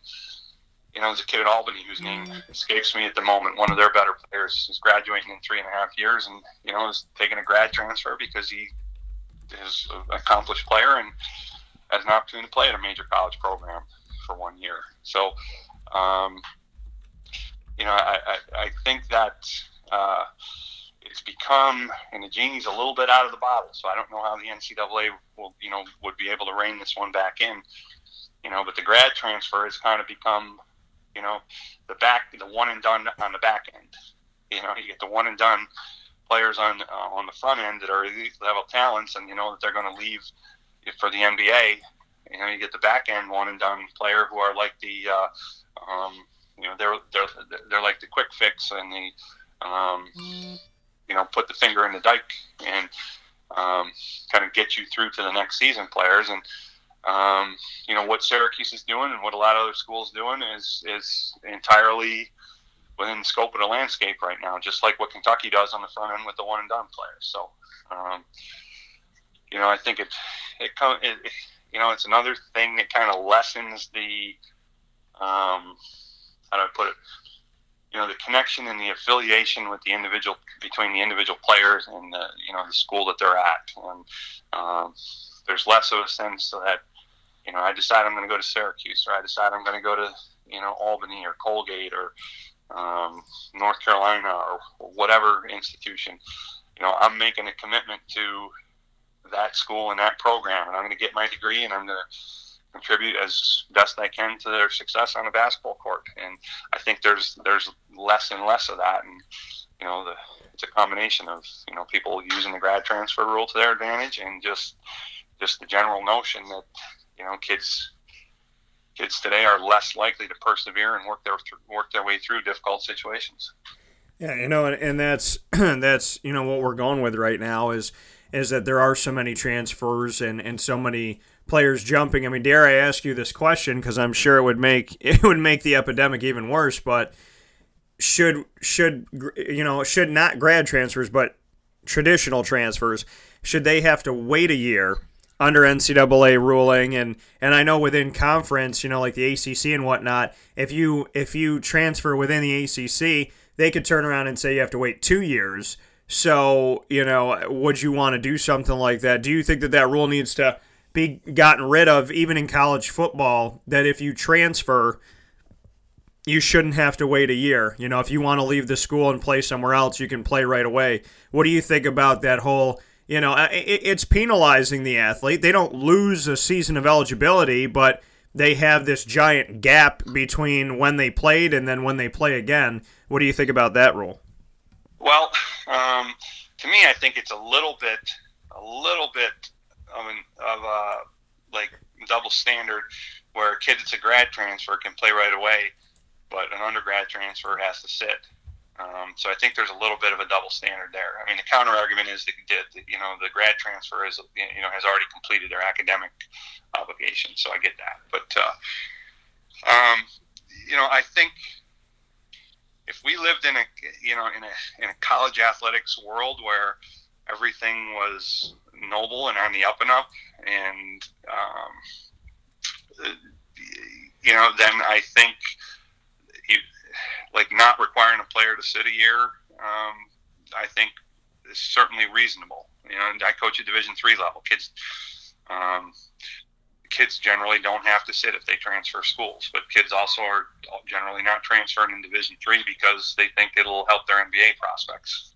you know, there's a kid at Albany whose name escapes me at the moment. One of their better players is graduating in 3.5 years and, you know, is taking a grad transfer because he is an accomplished player and has an opportunity to play at a major college program for 1 year. So, you know, I think that it's become, and the genie's a little bit out of the bottle. So I don't know how the NCAA will, you know, would be able to rein this one back in, you know, but the grad transfer has kind of become, you know, the one and done on the back end. You know, you get the one and done players on the front end that are elite level talents, and you know that they're going to leave for the NBA. You know, you get the back end one and done player who are like the you know, they're like the quick fix and the you know, put the finger in the dike and kind of get you through to the next season players. And you know, what Syracuse is doing and what a lot of other schools doing is entirely within the scope of the landscape right now, just like what Kentucky does on the front end with the one and done players. So you know, I think it you know, it's another thing that kind of lessens the how do I put it, you know, the connection and the affiliation with the individual, between the individual players and the, you know, the school that they're at. And there's less of a sense that, you know, I decide I'm going to go to Syracuse, or I decide I'm going to go to, you know, Albany or Colgate or North Carolina or whatever institution. You know, I'm making a commitment to that school and that program, and I'm going to get my degree, and I'm going to contribute as best I can to their success on a basketball court. And I think there's less and less of that. And you know, it's a combination of, you know, people using the grad transfer rule to their advantage, and just the general notion that, you know, kids today are less likely to persevere and work their way through difficult situations. Yeah, you know, and that's you know what we're going with right now is that there are so many transfers and so many players jumping. I mean, dare I ask you this question, because I'm sure it would make the epidemic even worse, but should you know, should not grad transfers but traditional transfers, should they have to wait a year under NCAA ruling? And I know within conference, you know, like the ACC and whatnot, if you transfer within the ACC, they could turn around and say you have to wait 2 years. So, you know, would you want to do something like that? Do you think that rule needs to be gotten rid of, even in college football, that if you transfer, you shouldn't have to wait a year? You know, if you want to leave the school and play somewhere else, you can play right away. What do you think about that whole, you know, it's penalizing the athlete. They don't lose a season of eligibility, but they have this giant gap between when they played and then when they play again. What do you think about that rule? Well, to me, I think it's a little bit of a like double standard, where a kid that's a grad transfer can play right away, but an undergrad transfer has to sit. So I think there's a little bit of a double standard there. I mean, the counter argument is that you know, the grad transfer is, you know, has already completed their academic obligation. So I get that, but you know, I think if we lived in a, you know, in a college athletics world where everything was noble and on the up and up, and you know, then I think like not requiring a player to sit a year, I think is certainly reasonable. You know, and I coach at Division III level. Kids generally don't have to sit if they transfer schools, but kids also are generally not transferring in Division III because they think it'll help their NBA prospects.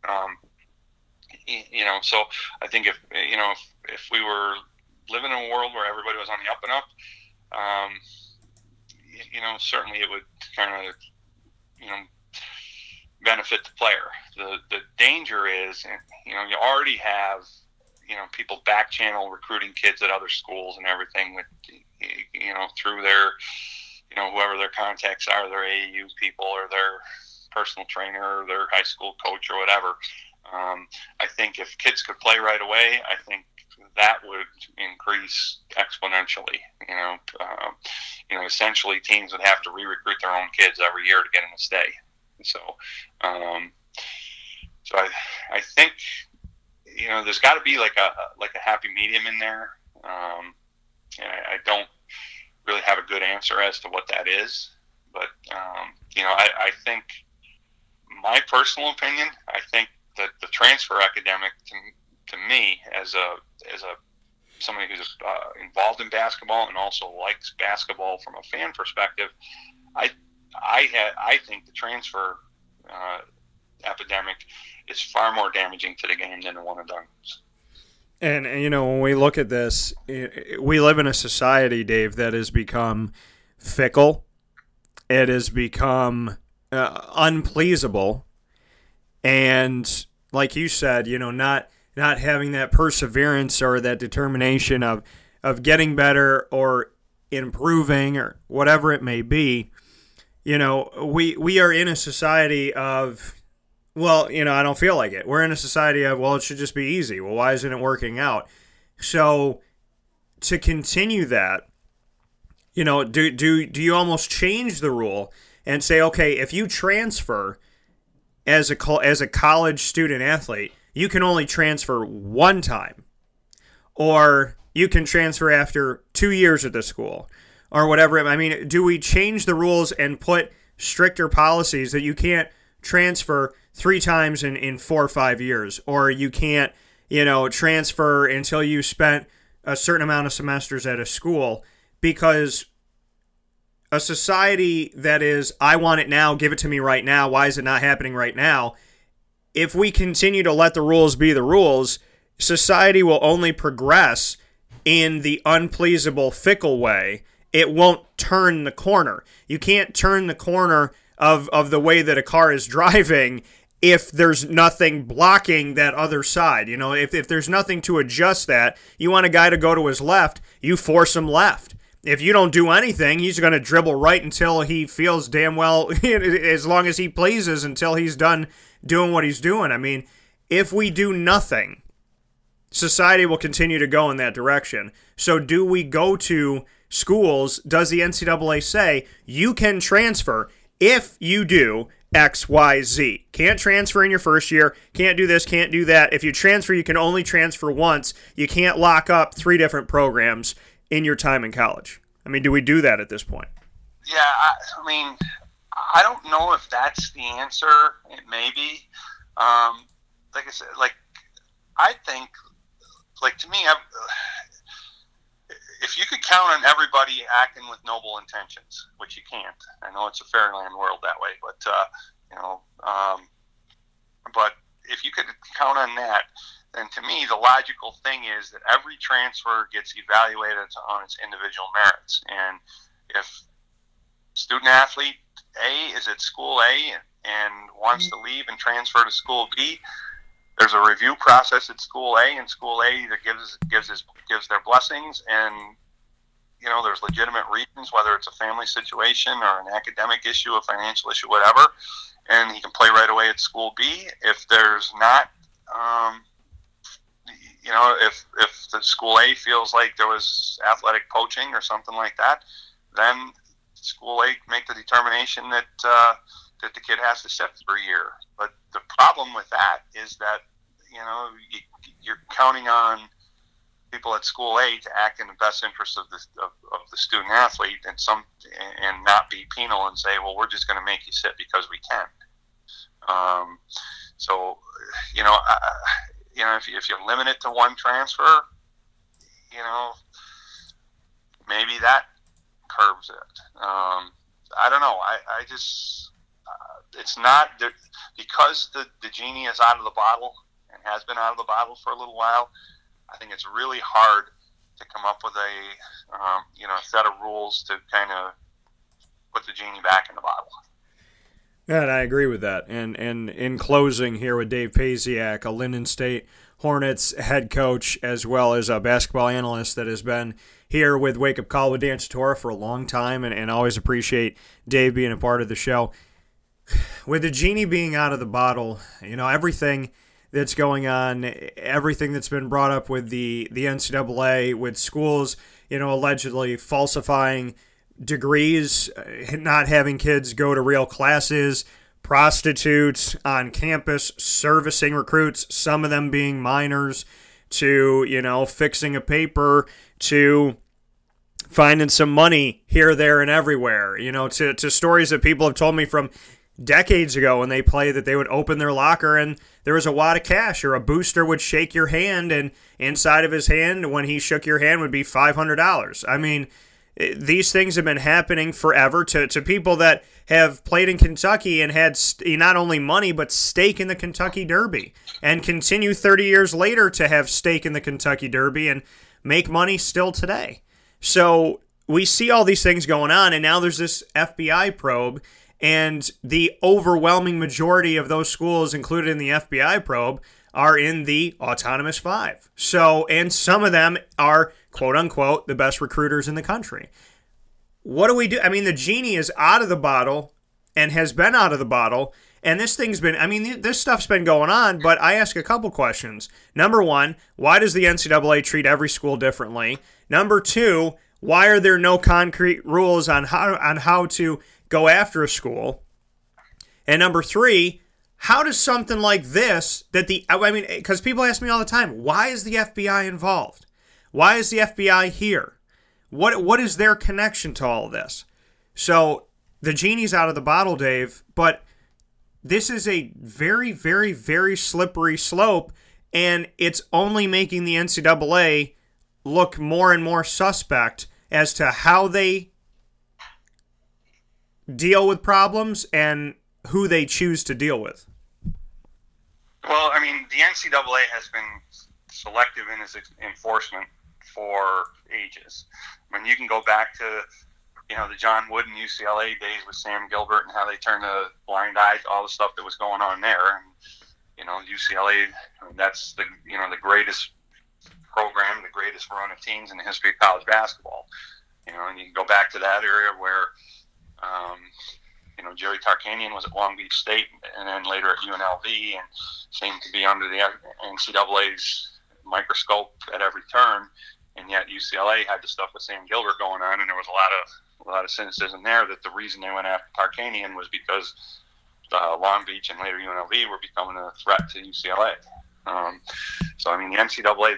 You know, so I think if, you know, if we were living in a world where everybody was on the up and up, you know, certainly it would kind of, you know, benefit the player. The danger is, you know, you already have, you know, people back channel recruiting kids at other schools and everything with, you know, through their, you know, whoever their contacts are, their AAU people or their personal trainer or their high school coach or whatever. I think if kids could play right away, I think that would increase exponentially. You know, essentially teams would have to re-recruit their own kids every year to get them to stay. So, I think, you know, there's got to be like a happy medium in there, and I don't really have a good answer as to what that is. But you know, I think, my personal opinion, I think that the transfer academic to me as a somebody who's involved in basketball and also likes basketball from a fan perspective, I think the transfer epidemic is far more damaging to the game than the one and done. And you know, when we look at this, we live in a society, Dave, that has become fickle. It has become unpleasable. And like you said, you know, not having that perseverance or that determination of getting better or improving or whatever it may be. You know, we are in a society of, well, you know, I don't feel like it. We're in a society of, well, it should just be easy. Well, why isn't it working out? So to continue that, you know, do you almost change the rule and say, okay, if you transfer as a college student athlete, you can only transfer one time, or you can transfer after 2 years at the school, or whatever. I mean, do we change the rules and put stricter policies that you can't transfer three times in 4 or 5 years, or you can't, you know, transfer until you spent a certain amount of semesters at a school? Because a society that is, I want it now, give it to me right now, why is it not happening right now? If we continue to let the rules be the rules, society will only progress in the unpleasable, fickle way. It won't turn the corner. You can't turn the corner of the way that a car is driving if there's nothing blocking that other side. You know, if there's nothing to adjust that, you want a guy to go to his left, you force him left. If you don't do anything, he's going to dribble right until he feels damn well, as long as he pleases, until he's done doing what he's doing. I mean, if we do nothing, society will continue to go in that direction. So do we go to schools? Does the NCAA say you can transfer if you do X, Y, Z? Can't transfer in your first year. Can't do this, can't do that. If you transfer, you can only transfer once. You can't lock up three different programs in your time in college. I mean, do we do that at this point? Yeah, I mean, I don't know if that's the answer. It may be. Like I said, like, I think, like, to me, if you could count on everybody acting with noble intentions, which you can't, I know it's a fairland world that way, but, you know, but if you could count on that, then to me, the logical thing is that every transfer gets evaluated on its individual merits. And if student athlete A is at school A and wants to leave and transfer to school B, there's a review process at school A, and school A either gives their blessings, and, you know, there's legitimate reasons, whether it's a family situation or an academic issue, a financial issue, whatever, and he can play right away at school B. If there's not, you know, if the school A feels like there was athletic poaching or something like that, then school A make the determination that that the kid has to sit for a year. But the problem with that is that, you know, you're counting on people at school A to act in the best interest of the student athlete, and not be penal and say, well, we're just going to make you sit because we can. So, you know, you know, if you limit it to one transfer, you know, maybe that curbs it. I don't know. I just, it's not, because the genie is out of the bottle and has been out of the bottle for a little while. I think it's really hard to come up with a you know, set of rules to kind of put the genie back in the bottle. Yeah, and I agree with that. And in closing here with Dave Paciak, a Lyndon State Hornets head coach, as well as a basketball analyst that has been here with Wake Up Call with Dan Satora for a long time, and always appreciate Dave being a part of the show. With the genie being out of the bottle, you know, everything that's going on, everything that's been brought up with the NCAA, with schools, you know, allegedly falsifying degrees, not having kids go to real classes, prostitutes on campus, servicing recruits, some of them being minors, to, you know, fixing a paper, to finding some money here, there, and everywhere, you know, to stories that people have told me from decades ago when they played, that they would open their locker and there was a wad of cash, or a booster would shake your hand, and inside of his hand, when he shook your hand, would be $500. I mean, these things have been happening forever to people that have played in Kentucky and had not only money but stake in the Kentucky Derby, and continue 30 years later to have stake in the Kentucky Derby and make money still today. So we see all these things going on, and now there's this FBI probe, And the overwhelming majority of those schools included in the FBI probe are in the Autonomous Five. So, and some of them are, quote unquote, the best recruiters in the country. What do we do? I mean, the genie is out of the bottle and has been out of the bottle. And this thing's been, I mean, this stuff's been going on, but I ask a couple questions. Number one, why does the NCAA treat every school differently? Number two, why are there no concrete rules on how to go after a school? And number three, how does something like this, because people ask me all the time, why is the FBI involved? Why is the FBI here? What is their connection to all this? So the genie's out of the bottle, Dave, but this is a very, very, very slippery slope, and it's only making the NCAA look more and more suspect as to how they deal with problems and who they choose to deal with. Well, I mean, the NCAA has been selective in its enforcement for ages. I mean, you can go back to, you know, the John Wood and UCLA days with Sam Gilbert and how they turned a blind eye to all the stuff that was going on there. And, you know, UCLA, that's the, you know, the greatest program, the greatest run of teams in the history of college basketball. You know, and you can go back to that area where, you know, Jerry Tarkanian was at Long Beach State and then later at UNLV and seemed to be under the NCAA's microscope at every turn. And yet UCLA had the stuff with Sam Gilbert going on, and there was a lot of cynicism there that the reason they went after Tarkanian was because Long Beach and later UNLV were becoming a threat to UCLA. So, I mean, the NCAA,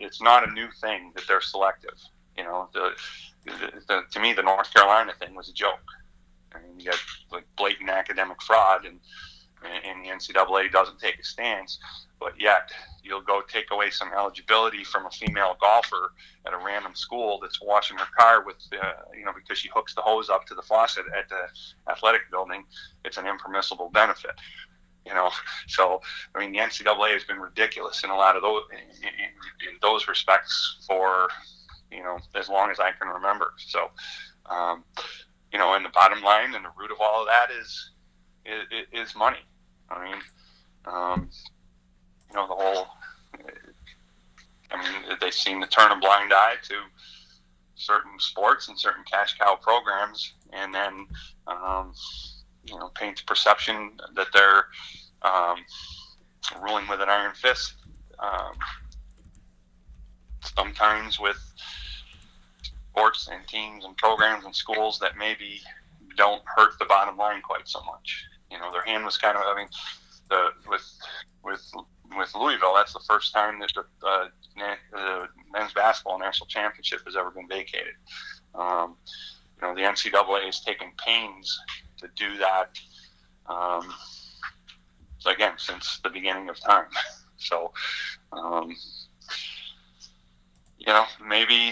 it's not a new thing that they're selective. You know, to me, the North Carolina thing was a joke. I mean, you got like blatant academic fraud, and the NCAA doesn't take a stance, but yet you'll go take away some eligibility from a female golfer at a random school that's washing her car with, you know, because she hooks the hose up to the faucet at the athletic building. It's an impermissible benefit, you know. So, I mean, the NCAA has been ridiculous in a lot of those, in those respects for, you know, as long as I can remember. So, you know, and the bottom line and the root of all of that is money. I mean, you know, the whole, I mean, they seem to turn a blind eye to certain sports and certain cash cow programs, and then, you know, paint the perception that they're ruling with an iron fist, sometimes with sports and teams and programs and schools that maybe don't hurt the bottom line quite so much. You know, their hand was kind of, I mean, with Louisville, that's the first time that the men's basketball national championship has ever been vacated. You know, the NCAA is taking pains to do that, again, since the beginning of time. So, you know, maybe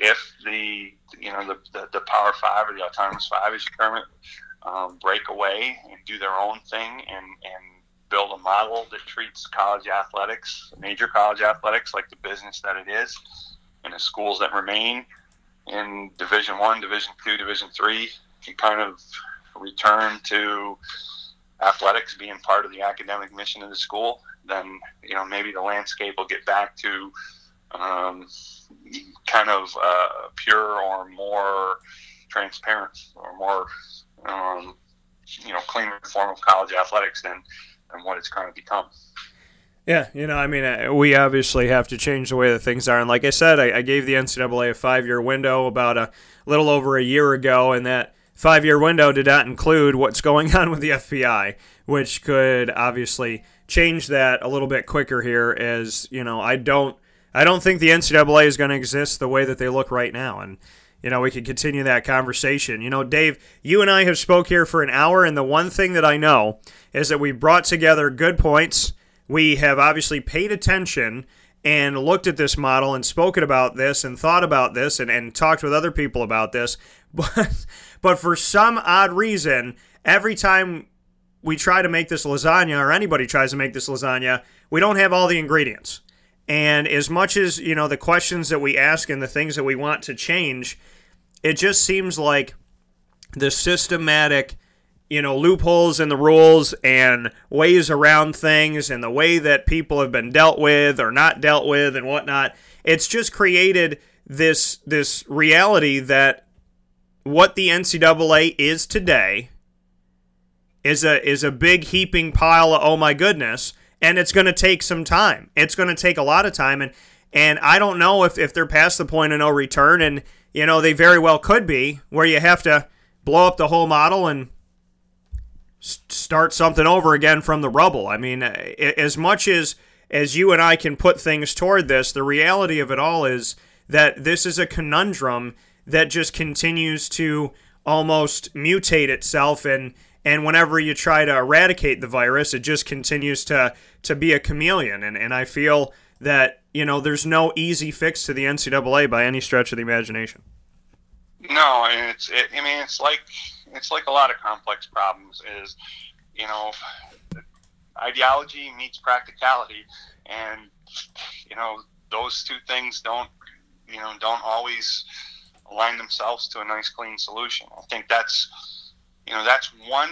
if the, you know, the Power Five or the Autonomous Five, as you term it, break away and do their own thing and build a model that treats college athletics, major college athletics, like the business that it is, and the schools that remain in Division I, Division II, Division III can kind of return to athletics being part of the academic mission of the school, then, you know, maybe the landscape will get back to kind of pure or more transparent or more, you know, cleaner form of college athletics than what it's kind of become. Yeah, you know, I mean, we obviously have to change the way that things are. And like I said, I gave the NCAA a 5-year window about a little over a year ago, and that 5-year window did not include what's going on with the FBI, which could obviously change that a little bit quicker here. As, you know, I don't think the NCAA is going to exist the way that they look right now. And, you know, we could continue that conversation. You know, Dave, you and I have spoke here for an hour, and the one thing that I know is that we brought together good points. We have obviously paid attention and looked at this model and spoken about this and thought about this and talked with other people about this. But for some odd reason, every time we try to make this lasagna, or anybody tries to make this lasagna, we don't have all the ingredients. And as much as, you know, the questions that we ask and the things that we want to change, it just seems like the systematic, loopholes in the rules and ways around things and the way that people have been dealt with or not dealt with and whatnot, it's just created this reality that what the NCAA is today is a big heaping pile of, oh my goodness, and it's going to take some time. It's going to take a lot of time, and I don't know if they're past the point of no return, and they very well could be, where you have to blow up the whole model and start something over again from the rubble. I mean, as much as you and I can put things toward this, the reality of it all is that this is a conundrum that just continues to almost mutate itself, and whenever you try to eradicate the virus, it just continues to be a chameleon. And I feel that, there's no easy fix to the NCAA by any stretch of the imagination. No, it's like a lot of complex problems is, ideology meets practicality, and, those two things don't always align themselves to a nice clean solution. I think that's one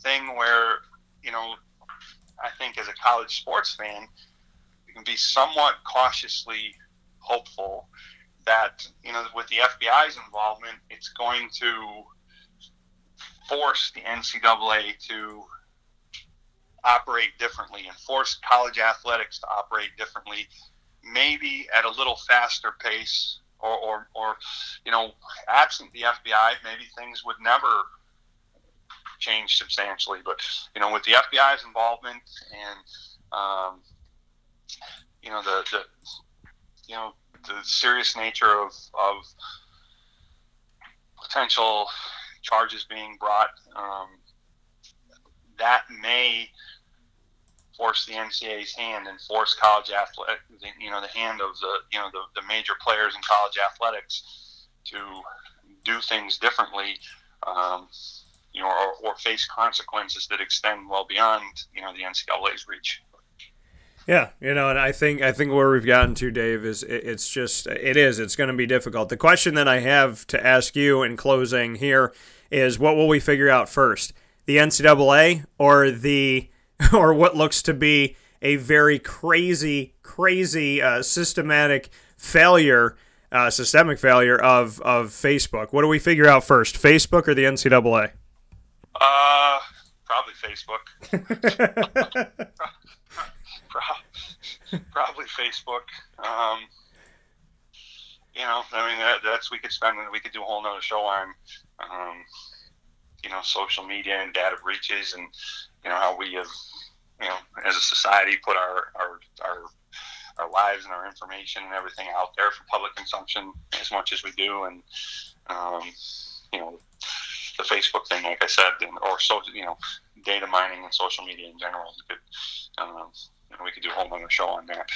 thing where, I think as a college sports fan, you can be somewhat cautiously hopeful that, with the FBI's involvement, it's going to force the NCAA to operate differently and force college athletics to operate differently, maybe at a little faster pace, or absent the FBI, maybe things would never change substantially. But, with the FBI's involvement and, the serious nature of potential charges being brought, that may force the NCAA's hand and force college athletics, the hand of the major players in college athletics to do things differently, or face consequences that extend well beyond, the NCAA's reach. Yeah, and I think where we've gotten to, Dave, is it's going to be difficult. The question that I have to ask you in closing here is, what will we figure out first, the NCAA or what looks to be a very crazy systemic failure of Facebook? What do we figure out first, Facebook or the NCAA? Probably Facebook. Probably Facebook. We could do a whole nother show on, social media and data breaches, and how we have, as a society, put our lives and our information and everything out there for public consumption as much as we do, and the Facebook thing, like I said, or data mining and social media in general is good. We could do a whole nother show on that.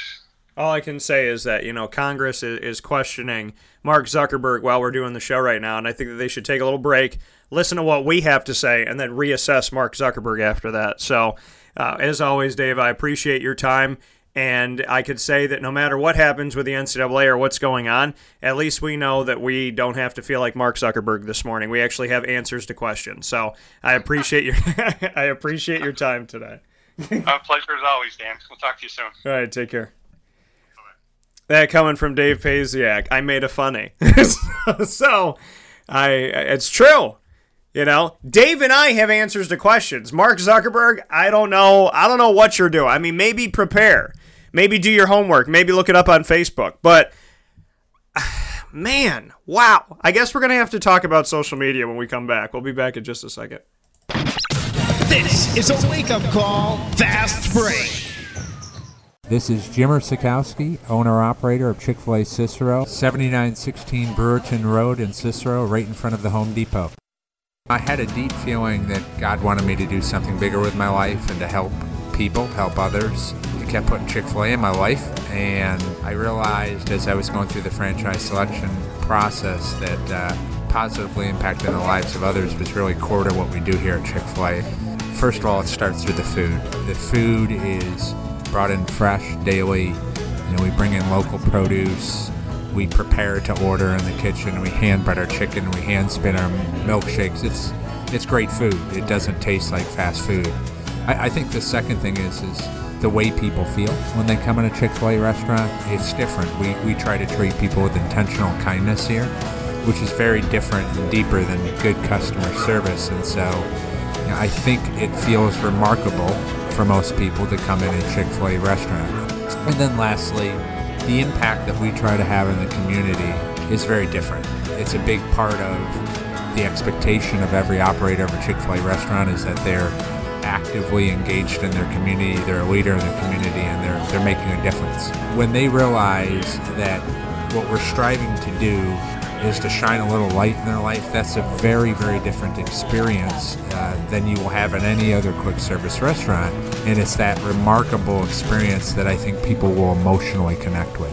All I can say is that, Congress is questioning Mark Zuckerberg while we're doing the show right now, and I think that they should take a little break, listen to what we have to say, and then reassess Mark Zuckerberg after that. So, as always, Dave, I appreciate your time, and I could say that no matter what happens with the NCAA or what's going on, at least we know that we don't have to feel like Mark Zuckerberg this morning. We actually have answers to questions. So I appreciate your I appreciate your time today. Our pleasure as always, Dan. We'll talk to you soon. All right, take care. Bye-bye. That coming from Dave Paciak. I made a funny. It's true. Dave and I have answers to questions. Mark Zuckerberg, I don't know what you're doing. I mean, maybe prepare. Maybe do your homework. Maybe look it up on Facebook. But, man, wow. I guess we're going to have to talk about social media when we come back. We'll be back in just a second. This is a wake-up call fast break. This is Jim Sikowski, owner-operator of Chick-fil-A Cicero, 7916 Brewerton Road in Cicero, right in front of the Home Depot. I had a deep feeling that God wanted me to do something bigger with my life and to help people, help others. He kept putting Chick-fil-A in my life, and I realized as I was going through the franchise selection process that positively impacting the lives of others was really core to what we do here at Chick-fil-A. First of all, it starts with the food. The food is brought in fresh daily. We bring in local produce. we prepare to order in the kitchen. We hand bread our chicken. We hand spin our milkshakes. It's great food. It doesn't taste like fast food. I think the second thing is the way people feel when they come in a Chick-fil-A restaurant. It's different. We try to treat people with intentional kindness here, which is very different and deeper than good customer service. And so, you know, I think it feels remarkable for most people to come in a Chick-fil-A restaurant. And then lastly, the impact that we try to have in the community is very different. It's a big part of the expectation of every operator of a Chick-fil-A restaurant is that they're actively engaged in their community, they're a leader in their community, and they're making a difference. When they realize that what we're striving to do is to shine a little light in their life, that's a very, very different experience than you will have in any other quick service restaurant. And it's that remarkable experience that I think people will emotionally connect with.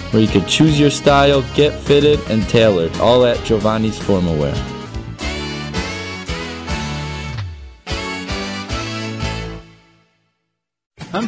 where you can choose your style, get fitted, and tailored, all at Giovanni's Formal Wear. I'm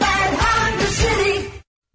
at Honda City.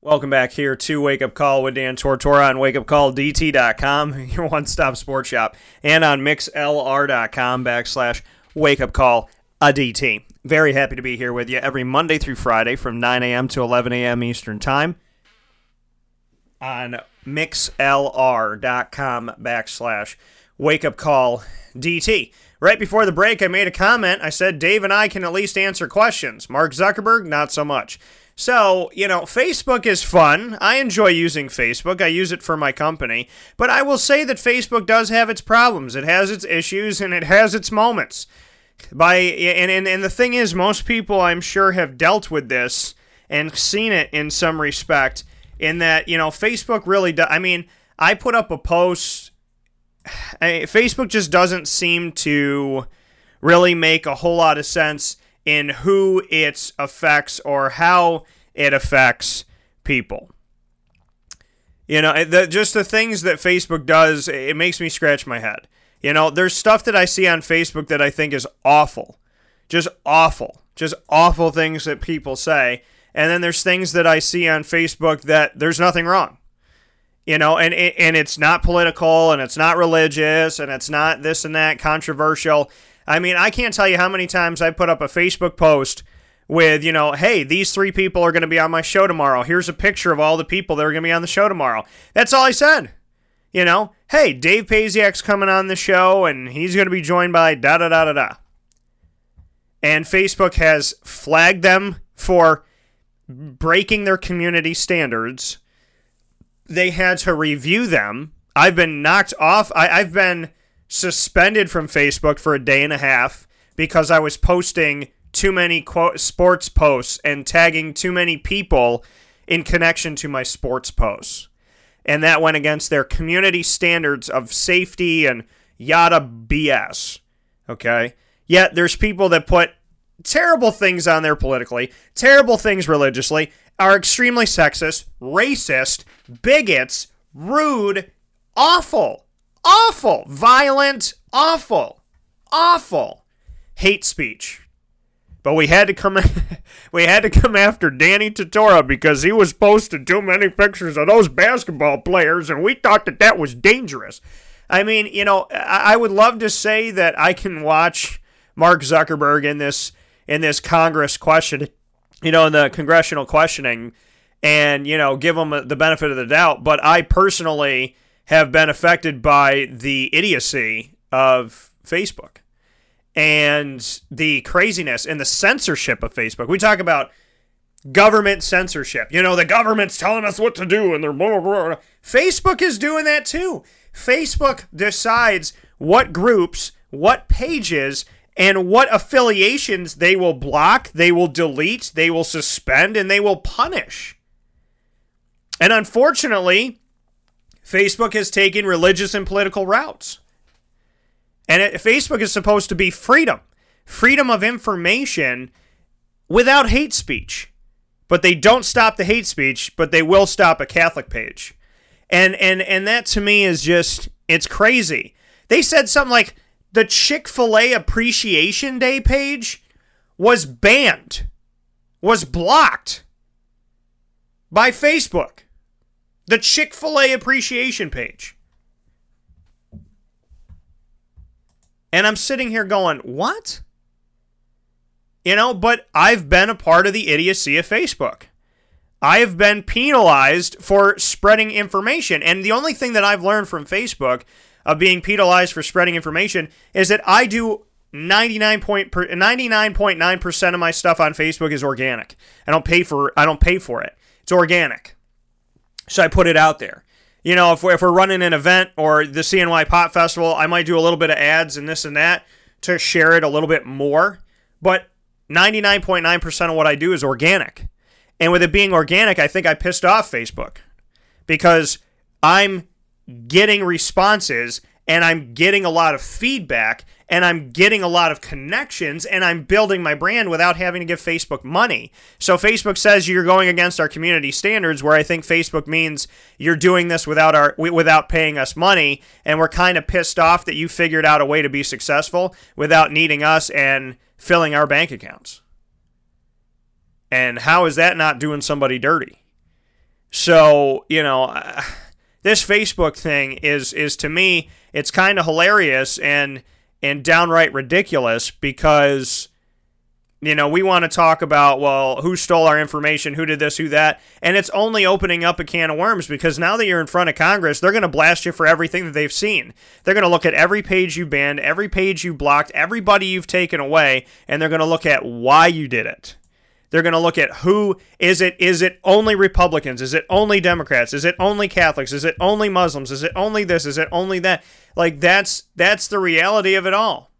Welcome back here to Wake Up Call with Dan Tortora on WakeUpCallDT.com, your one-stop sports shop, and on MixLR.com/WakeUpCallDT. Very happy to be here with you every Monday through Friday from 9 a.m. to 11 a.m. Eastern Time on MixLR.com/WakeUpCallDT. Right before the break, I made a comment. I said, Dave and I can at least answer questions. Mark Zuckerberg, not so much. So, you know, Facebook is fun. I enjoy using Facebook. I use it for my company. But I will say that Facebook does have its problems. It has its issues, and it has its moments. And the thing is, most people, I'm sure, have dealt with this and seen it in some respect in that, you know, Facebook really does. I mean, I put up a post. Facebook just doesn't seem to really make a whole lot of sense in who it affects or how it affects people. You know, just the things that Facebook does, it makes me scratch my head. You know, there's stuff that I see on Facebook that I think is awful. Just awful. Just awful things that people say. And then there's things that I see on Facebook that there's nothing wrong. You know, and it's not political, and it's not religious, and it's not this and that controversial. I mean, I can't tell you how many times I put up a Facebook post with, you know, hey, these three people are going to be on my show tomorrow. Here's a picture of all the people that are going to be on the show tomorrow. That's all I said. You know, hey, Dave Paciak's coming on the show, and he's going to be joined by da-da-da-da-da. And Facebook has flagged them for breaking their community standards. They had to review them. I've been knocked off. I've been suspended from Facebook for a day and a half because I was posting too many sports posts and tagging too many people in connection to my sports posts. And that went against their community standards of safety and yada BS, okay? Yet there's people that put terrible things on there politically, terrible things religiously, are extremely sexist, racist, bigots, rude, awful, violent, awful hate speech. But we had to come after Danny Tattora because he was posting too many pictures of those basketball players, and we thought that that was dangerous. I mean, you know, I would love to say that I can watch Mark Zuckerberg in this Congress question, you know, in the congressional questioning, and, you know, give him the benefit of the doubt. But I personally have been affected by the idiocy of Facebook and the craziness and the censorship of Facebook. We talk about government censorship. You know, the government's telling us what to do, and they're blah, blah, blah. Facebook is doing that too. Facebook decides what groups, what pages, and what affiliations they will block, they will delete, they will suspend, and they will punish. And unfortunately, Facebook has taken religious and political routes. And Facebook is supposed to be freedom of information without hate speech. But they don't stop the hate speech, but they will stop a Catholic page. And that to me is just, it's crazy. They said something like the Chick-fil-A Appreciation Day page was banned, was blocked by Facebook. The Chick-fil-A Appreciation page. And I'm sitting here going, what? You know, but I've been a part of the idiocy of Facebook. I have been penalized for spreading information. And the only thing that I've learned from Facebook of being penalized for spreading information is that I do 99.9% of my stuff on Facebook is organic. I don't pay for it. It's organic. So I put it out there. You know, if we're running an event or the CNY Pop Festival, I might do a little bit of ads and this and that to share it a little bit more. But 99.9% of what I do is organic. And with it being organic, I think I pissed off Facebook because I'm getting responses and I'm getting a lot of feedback and I'm getting a lot of connections and I'm building my brand without having to give Facebook money. So Facebook says you're going against our community standards, where I think Facebook means you're doing this without paying us money, and we're kind of pissed off that you figured out a way to be successful without needing us and filling our bank accounts. And how is that not doing somebody dirty? So, you know, this Facebook thing is to me, it's kind of hilarious and downright ridiculous because, you know, we want to talk about, well, who stole our information, who did this, who that, and it's only opening up a can of worms because now that you're in front of Congress, they're going to blast you for everything that they've seen. They're going to look at every page you banned, every page you blocked, everybody you've taken away, and they're going to look at why you did it. They're going to look at who is it. Is it only Republicans? Is it only Democrats? Is it only Catholics? Is it only Muslims? Is it only this? Is it only that? Like, that's the reality of it all.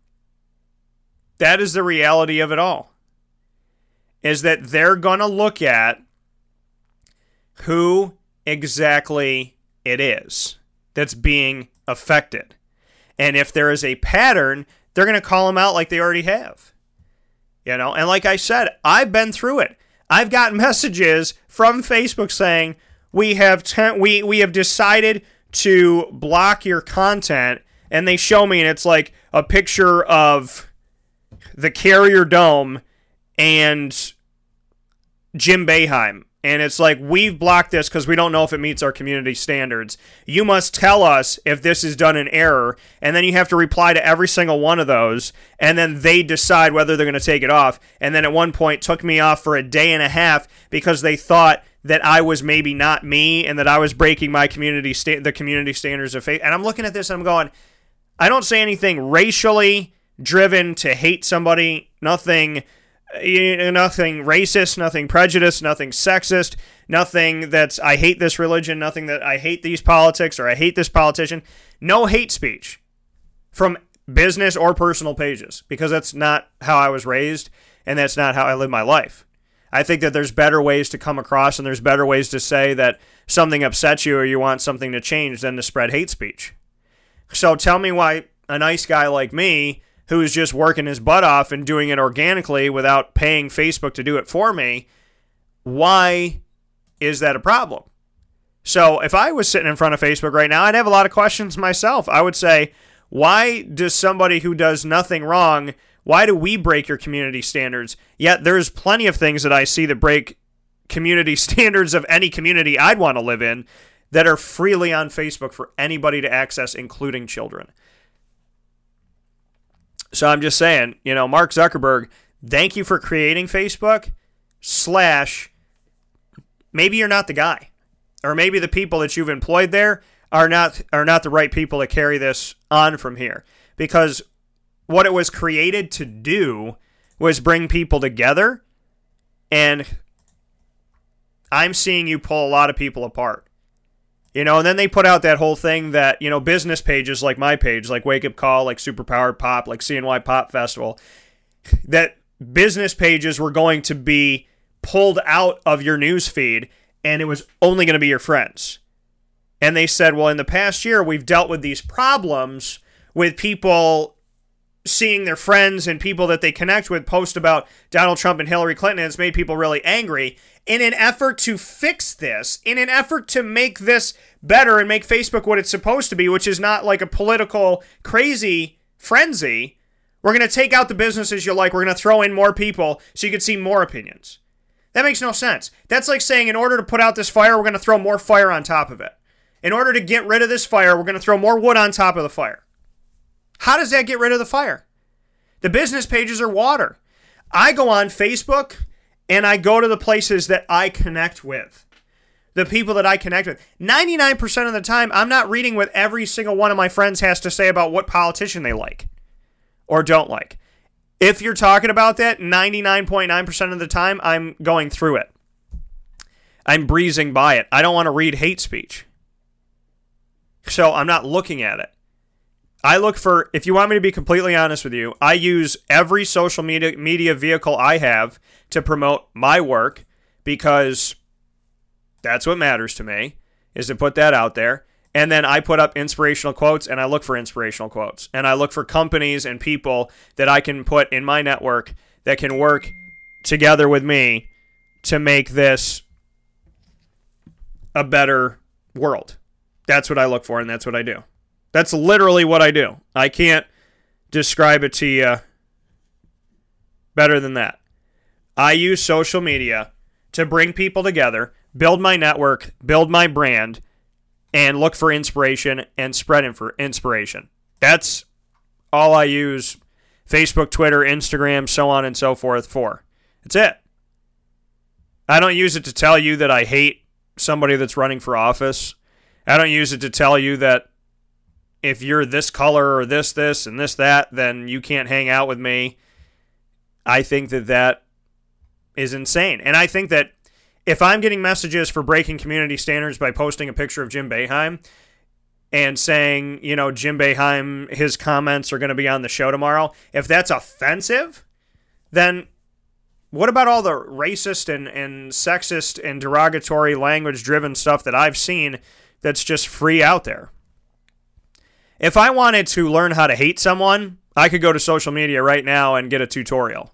That is the reality of it all, is that they're going to look at who exactly it is that's being affected. And if there is a pattern, they're going to call them out like they already have. You know, and like I said, I've been through it. I've gotten messages from Facebook saying, we have decided to block your content, and they show me, and it's like a picture of the Carrier Dome and Jim Boeheim. And it's like, we've blocked this because we don't know if it meets our community standards. You must tell us if this is done in error. And then you have to reply to every single one of those. And then they decide whether they're going to take it off. And then at one point took me off for a day and a half because they thought that I was maybe not me and that I was breaking my the community standards of faith. And I'm looking at this and I'm going, I don't say anything racially driven to hate somebody, nothing racist, nothing prejudiced, nothing sexist, nothing that's I hate this religion, nothing that I hate these politics or I hate this politician. No hate speech from business or personal pages, because that's not how I was raised and that's not how I live my life. I think that there's better ways to come across and there's better ways to say that something upsets you or you want something to change than to spread hate speech. So tell me why a nice guy like me who is just working his butt off and doing it organically without paying Facebook to do it for me, why is that a problem? So if I was sitting in front of Facebook right now, I'd have a lot of questions myself. I would say, why does somebody who does nothing wrong, why do we break your community standards? Yet there's plenty of things that I see that break community standards of any community I'd want to live in that are freely on Facebook for anybody to access, including children. So I'm just saying, you know, Mark Zuckerberg, thank you for creating Facebook, / maybe you're not the guy. Or maybe the people that you've employed there are not the right people to carry this on from here. Because what it was created to do was bring people together, and I'm seeing you pull a lot of people apart. You know, and then they put out that whole thing that, you know, business pages like my page, like Wake Up Call, like Superpowered Pop, like CNY Pop Festival, that business pages were going to be pulled out of your news feed, and it was only going to be your friends. And they said, well, in the past year, we've dealt with these problems with people seeing their friends and people that they connect with post about Donald Trump and Hillary Clinton, and it's made people really angry. In an effort to fix this, in an effort to make this better and make Facebook what it's supposed to be, which is not like a political crazy frenzy, we're going to take out the businesses you like. We're going to throw in more people so you can see more opinions. That makes no sense. That's like saying in order to put out this fire, we're going to throw more fire on top of it. In order to get rid of this fire, we're going to throw more wood on top of the fire. How does that get rid of the fire? The business pages are water. I go on Facebook and I go to the places that I connect with, the people that I connect with. 99% of the time, I'm not reading what every single one of my friends has to say about what politician they like or don't like. If you're talking about that, 99.9% of the time, I'm going through it. I'm breezing by it. I don't want to read hate speech. So I'm not looking at it. I look for, if you want me to be completely honest with you, I use every social media vehicle I have to promote my work, because that's what matters to me, is to put that out there. And then I put up inspirational quotes, and I look for inspirational quotes. And I look for companies and people that I can put in my network that can work together with me to make this a better world. That's what I look for, and that's what I do. That's literally what I do. I can't describe it to you better than that. I use social media to bring people together, build my network, build my brand, and look for inspiration and spread inspiration. That's all I use Facebook, Twitter, Instagram, so on and so forth for. That's it. I don't use it to tell you that I hate somebody that's running for office. I don't use it to tell you that if you're this color or this, and that, then you can't hang out with me. I think that is insane. And I think that if I'm getting messages for breaking community standards by posting a picture of Jim Boeheim and saying, you know, Jim Boeheim, his comments are going to be on the show tomorrow, if that's offensive, then what about all the racist and sexist and derogatory language-driven stuff that I've seen that's just free out there? If I wanted to learn how to hate someone, I could go to social media right now and get a tutorial.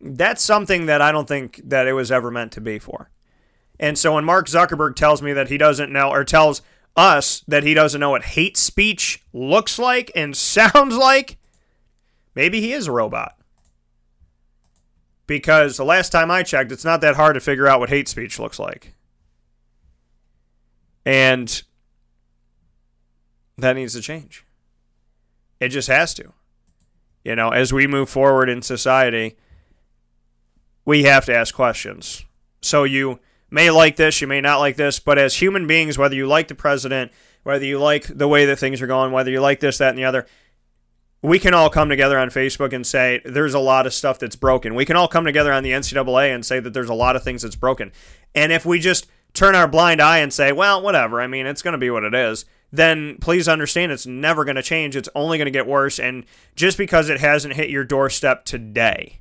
That's something that I don't think that it was ever meant to be for. And so when Mark Zuckerberg tells me that he doesn't know, or tells us that he doesn't know what hate speech looks like and sounds like, maybe he is a robot. Because the last time I checked, it's not that hard to figure out what hate speech looks like. And that needs to change. It just has to. You know, as we move forward in society, we have to ask questions. So you may like this, you may not like this, but as human beings, whether you like the president, whether you like the way that things are going, whether you like this, that, and the other, we can all come together on Facebook and say there's a lot of stuff that's broken. We can all come together on the NCAA and say that there's a lot of things that's broken. And if we just turn our blind eye and say, well, whatever, I mean, it's going to be what it is, then please understand it's never going to change. It's only going to get worse. And just because it hasn't hit your doorstep today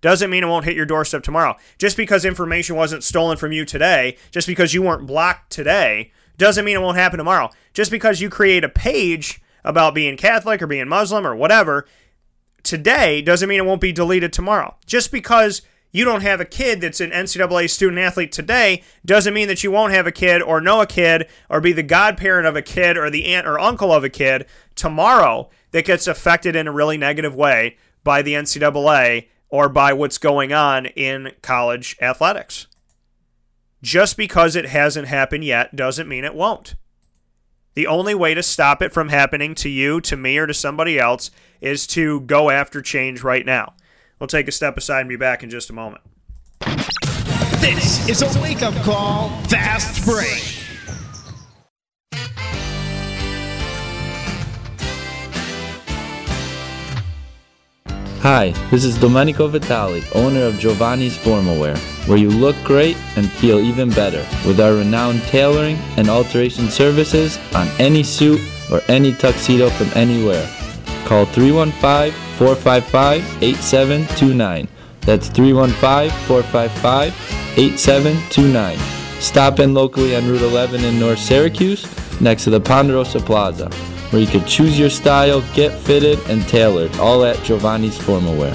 doesn't mean it won't hit your doorstep tomorrow. Just because information wasn't stolen from you today, just because you weren't blocked today, doesn't mean it won't happen tomorrow. Just because you create a page about being Catholic or being Muslim or whatever today doesn't mean it won't be deleted tomorrow. Just because you don't have a kid that's an NCAA student athlete today doesn't mean that you won't have a kid or know a kid or be the godparent of a kid or the aunt or uncle of a kid tomorrow that gets affected in a really negative way by the NCAA or by what's going on in college athletics. Just because it hasn't happened yet doesn't mean it won't. The only way to stop it from happening to you, to me, or to somebody else is to go after change right now. We'll take a step aside and be back in just a moment. This is a wake-up call fast break. Hi, this is Domenico Vitali, owner of Giovanni's Formal Wear, where you look great and feel even better with our renowned tailoring and alteration services on any suit or any tuxedo from anywhere. Call 315-455-8729. That's 315-455-8729. Stop in locally on Route 11 in North Syracuse, next to the Ponderosa Plaza, where you can choose your style, get fitted, and tailored, all at Giovanni's Formal Wear.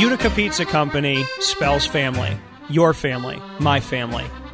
Utica Pizza Company spells family. Your family, my family,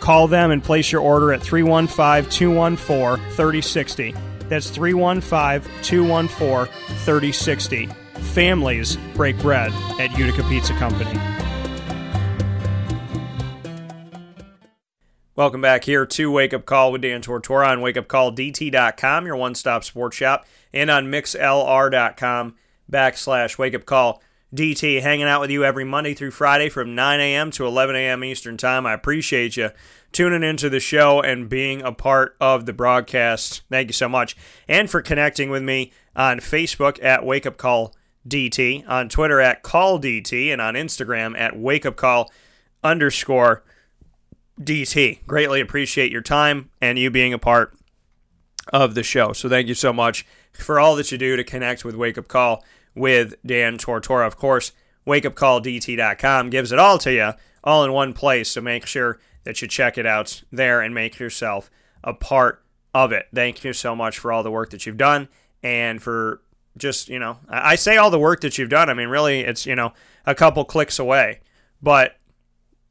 Call them and place your order at 315-214-3060. That's 315-214-3060. Families break bread at Utica Pizza Company. Welcome back here to Wake Up Call with Dan Tortora on WakeUpCallDT.com, your one-stop sports shop, and on MixLR.com/WakeUpCall. DT hanging out with you every Monday through Friday from 9 a.m. to 11 a.m. Eastern Time. I appreciate you tuning into the show and being a part of the broadcast. Thank you so much. And for connecting with me on Facebook at WakeUpCallDT, on Twitter at CallDT, and on Instagram at WakeUpCall_DT. Greatly appreciate your time and you being a part of the show. So thank you so much for all that you do to connect with Wake Up Call with Dan Tortora. Of course, WakeUpCallDT.com gives it all to you, all in one place, so make sure that you check it out there and make yourself a part of it. Thank you so much for all the work that you've done and for just, you know, I say all the work that you've done. I mean, really, it's, you know, a couple clicks away, but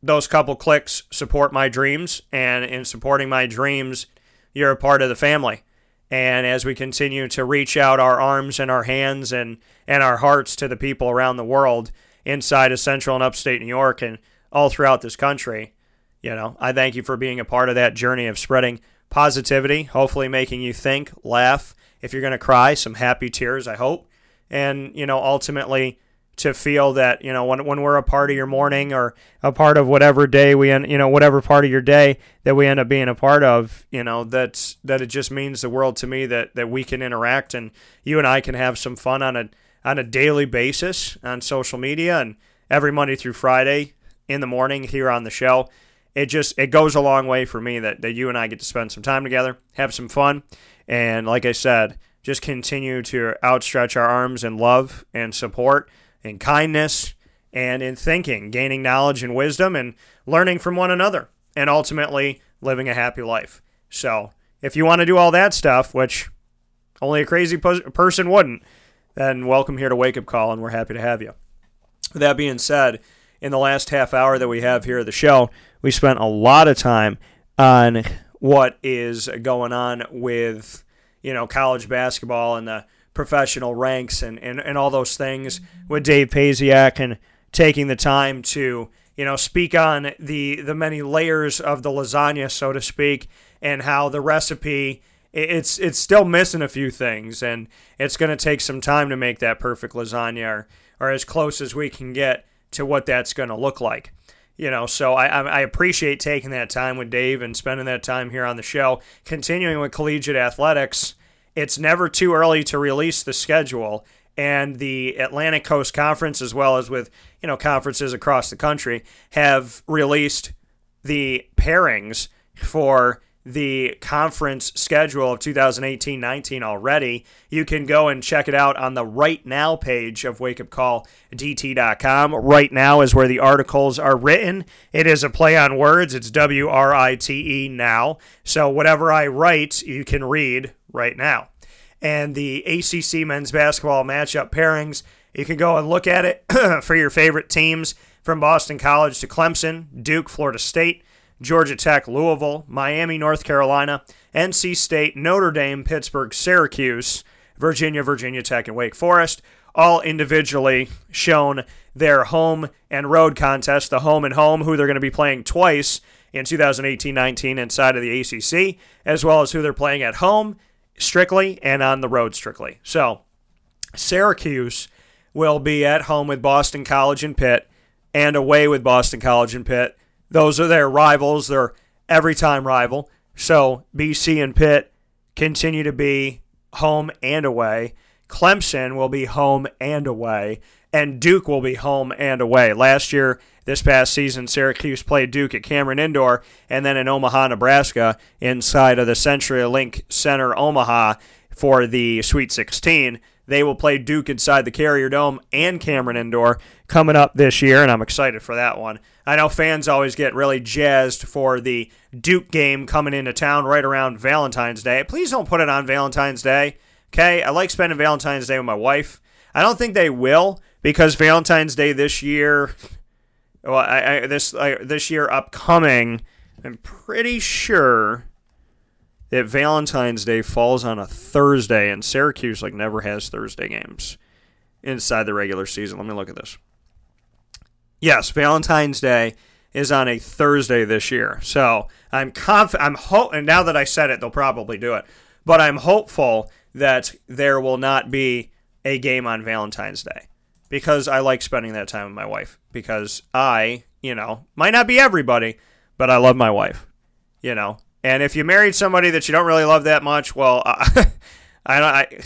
those couple clicks support my dreams, and in supporting my dreams, you're a part of the family. And as we continue to reach out our arms and our hands and our hearts to the people around the world inside of Central and Upstate New York and all throughout this country, you know, I thank you for being a part of that journey of spreading positivity, hopefully making you think, laugh. If you're going to cry, some happy tears, I hope. And, you know, ultimately to feel that, you know, when we're a part of your morning or a part of whatever day we end, you know, whatever part of your day that we end up being a part of, you know, that it just means the world to me that we can interact and you and I can have some fun on a daily basis on social media and every Monday through Friday in the morning here on the show. it goes a long way for me that you and I get to spend some time together, have some fun, and like I said, just continue to outstretch our arms in love and support and kindness and in thinking, gaining knowledge and wisdom and learning from one another and ultimately living a happy life. So if you want to do all that stuff, which only a crazy person wouldn't, then welcome here to Wake Up Call, and we're happy to have you. With that being said, in the last half hour that we have here of the show, we spent a lot of time on what is going on with college basketball and the professional ranks and all those things with Dave Paciak and taking the time to, speak on the many layers of the lasagna, so to speak, and how the recipe, it's still missing a few things, and it's going to take some time to make that perfect lasagna or as close as we can get to what that's going to look like. So I appreciate taking that time with Dave and spending that time here on the show. Continuing with collegiate athletics, it's never too early to release the schedule, and the Atlantic Coast Conference, as well as with conferences across the country, have released the pairings for the conference schedule of 2018-19 already. You can go and check it out on the Right Now page of WakeUpCallDT.com. Right Now is where the articles are written. It is a play on words. It's W-R-I-T-E now. So whatever I write, you can read right now. And the ACC men's basketball matchup pairings, you can go and look at it for your favorite teams from Boston College to Clemson, Duke, Florida State, Georgia Tech, Louisville, Miami, North Carolina, NC State, Notre Dame, Pittsburgh, Syracuse, Virginia, Virginia Tech, and Wake Forest, all individually shown their home and road contest, the home and home, who they're going to be playing twice in 2018-19 inside of the ACC, as well as who they're playing at home strictly and on the road strictly. So Syracuse will be at home with Boston College and Pitt and away with Boston College and Pitt. Those are their rivals, their every-time rival. So BC and Pitt continue to be home and away. Clemson will be home and away. And Duke will be home and away. Last year, this past season, Syracuse played Duke at Cameron Indoor and then in Omaha, Nebraska, inside of the CenturyLink Center, Omaha, for the Sweet 16. They will play Duke inside the Carrier Dome and Cameron Indoor coming up this year, and I'm excited for that one. I know fans always get really jazzed for the Duke game coming into town right around Valentine's Day. Please don't put it on Valentine's Day, okay? I like spending Valentine's Day with my wife. I don't think they will, because Valentine's Day this year, well, this year upcoming, I'm pretty sure that Valentine's Day falls on a Thursday, and Syracuse never has Thursday games inside the regular season. Let me look at this. Yes, Valentine's Day is on a Thursday this year, so I'm confident. And now that I said it, they'll probably do it. But I'm hopeful that there will not be a game on Valentine's Day, because I like spending that time with my wife. Because I, might not be everybody, but I love my wife, And if you married somebody that you don't really love that much, well, I don't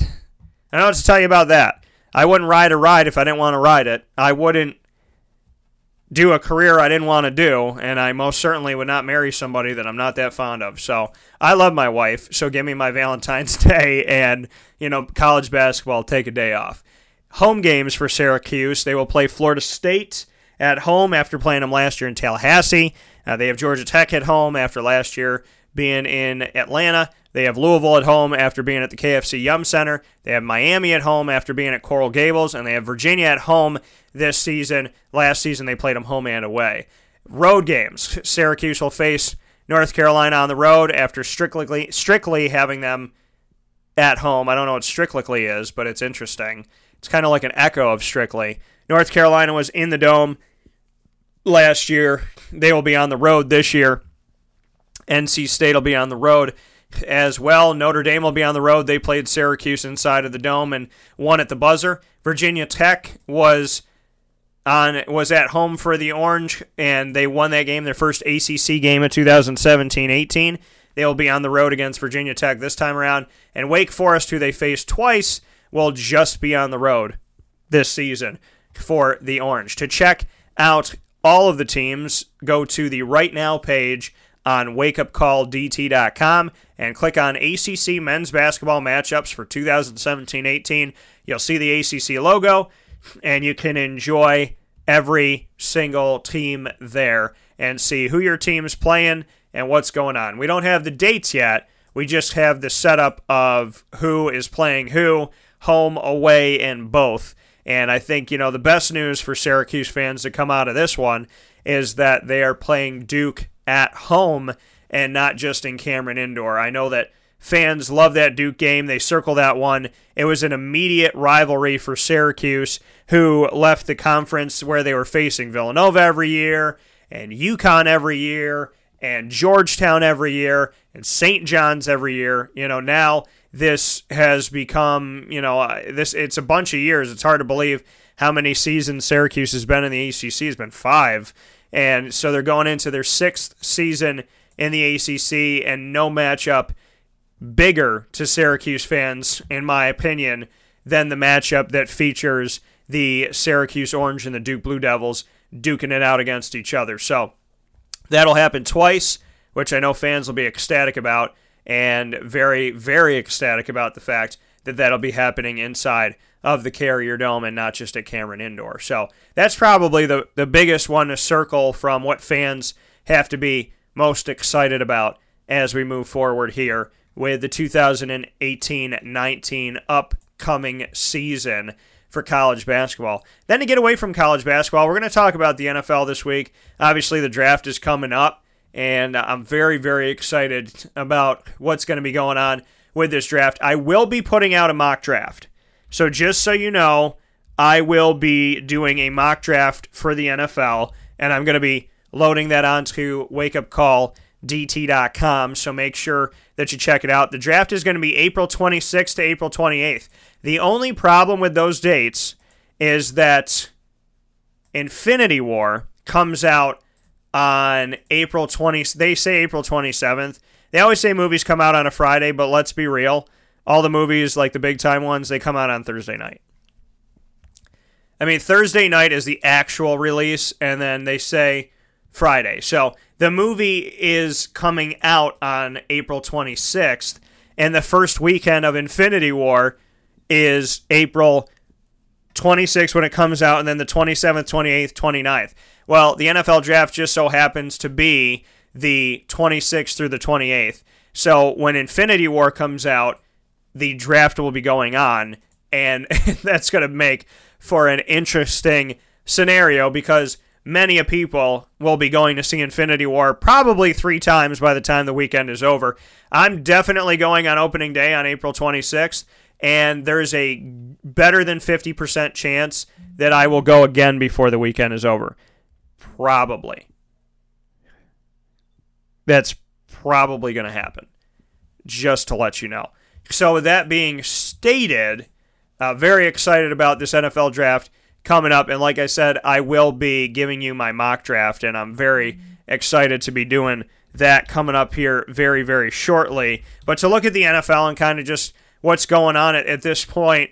know what to tell you about that. I wouldn't ride a ride if I didn't want to ride it. I wouldn't do a career I didn't want to do, and I most certainly would not marry somebody that I'm not that fond of. So I love my wife, so give me my Valentine's Day and, college basketball, take a day off. Home games for Syracuse. They will play Florida State at home after playing them last year in Tallahassee. They have Georgia Tech at home after last year being in Atlanta. They have Louisville at home after being at the KFC Yum Center. They have Miami at home after being at Coral Gables, and they have Virginia at home this season. Last season, they played them home and away. Road games. Syracuse will face North Carolina on the road after strictly having them at home. I don't know what strictly is, but it's interesting. It's kind of like an echo of Strictly. North Carolina was in the Dome last year. They will be on the road this year. NC State will be on the road as well. Notre Dame will be on the road. They played Syracuse inside of the Dome and won at the buzzer. Virginia Tech was at home for the Orange, and they won that game, their first ACC game of 2017-18. They will be on the road against Virginia Tech this time around. And Wake Forest, who they faced twice, will just be on the road this season for the Orange. To check out all of the teams, go to the Right Now page on WakeUpCallDT.com and click on ACC Men's Basketball Matchups for 2017-18. You'll see the ACC logo, and you can enjoy every single team there and see who your team's playing and what's going on. We don't have the dates yet. We just have the setup of who is playing who, home, away, and both. And I think, you know, the best news for Syracuse fans to come out of this one is that they are playing Duke at home and not just in Cameron Indoor. I know that fans love that Duke game. They circle that one. It was an immediate rivalry for Syracuse, who left the conference where they were facing Villanova every year and UConn every year and Georgetown every year and St. John's every year. You know, now this has become, you know, this it's a bunch of years. It's hard to believe how many seasons Syracuse has been in the ACC. It's been 5. And so they're going into their 6th season in the ACC, and no matchup bigger to Syracuse fans, in my opinion, than the matchup that features the Syracuse Orange and the Duke Blue Devils duking it out against each other. So that'll happen twice, which I know fans will be ecstatic about, and very, very ecstatic about the fact that that'll be happening inside of the Carrier Dome and not just at Cameron Indoor. So that's probably the biggest one to circle from what fans have to be most excited about as we move forward here with the 2018-19 upcoming season for college basketball. Then to get away from college basketball, we're going to talk about the NFL this week. Obviously, the draft is coming up, and I'm very, very excited about what's going to be going on with this draft. I will be putting out a mock draft. So just so you know, I will be doing a mock draft for the NFL, and I'm going to be loading that onto WakeUpCallDT.com, so make sure that you check it out. The draft is going to be April 26th to April 28th. The only problem with those dates is that Infinity War comes out on April 20th. They say April 27th. They always say movies come out on a Friday, but let's be real. All the movies, like the big-time ones, they come out on Thursday night. I mean, Thursday night is the actual release, and then they say Friday. So the movie is coming out on April 26th, and the first weekend of Infinity War is April 26th when it comes out, and then the 27th, 28th, 29th. Well, the NFL draft just so happens to be the 26th through the 28th. So when Infinity War comes out, the draft will be going on, and that's going to make for an interesting scenario because many people will be going to see Infinity War probably 3 times by the time the weekend is over. I'm definitely going on opening day on April 26th, and there's a better than 50% chance that I will go again before the weekend is over. Probably. That's probably going to happen, just to let you know. So with that being stated, very excited about this NFL draft coming up. And like I said, I will be giving you my mock draft, and I'm very excited to be doing that coming up here very, very shortly. But to look at the NFL and kind of just what's going on at this point,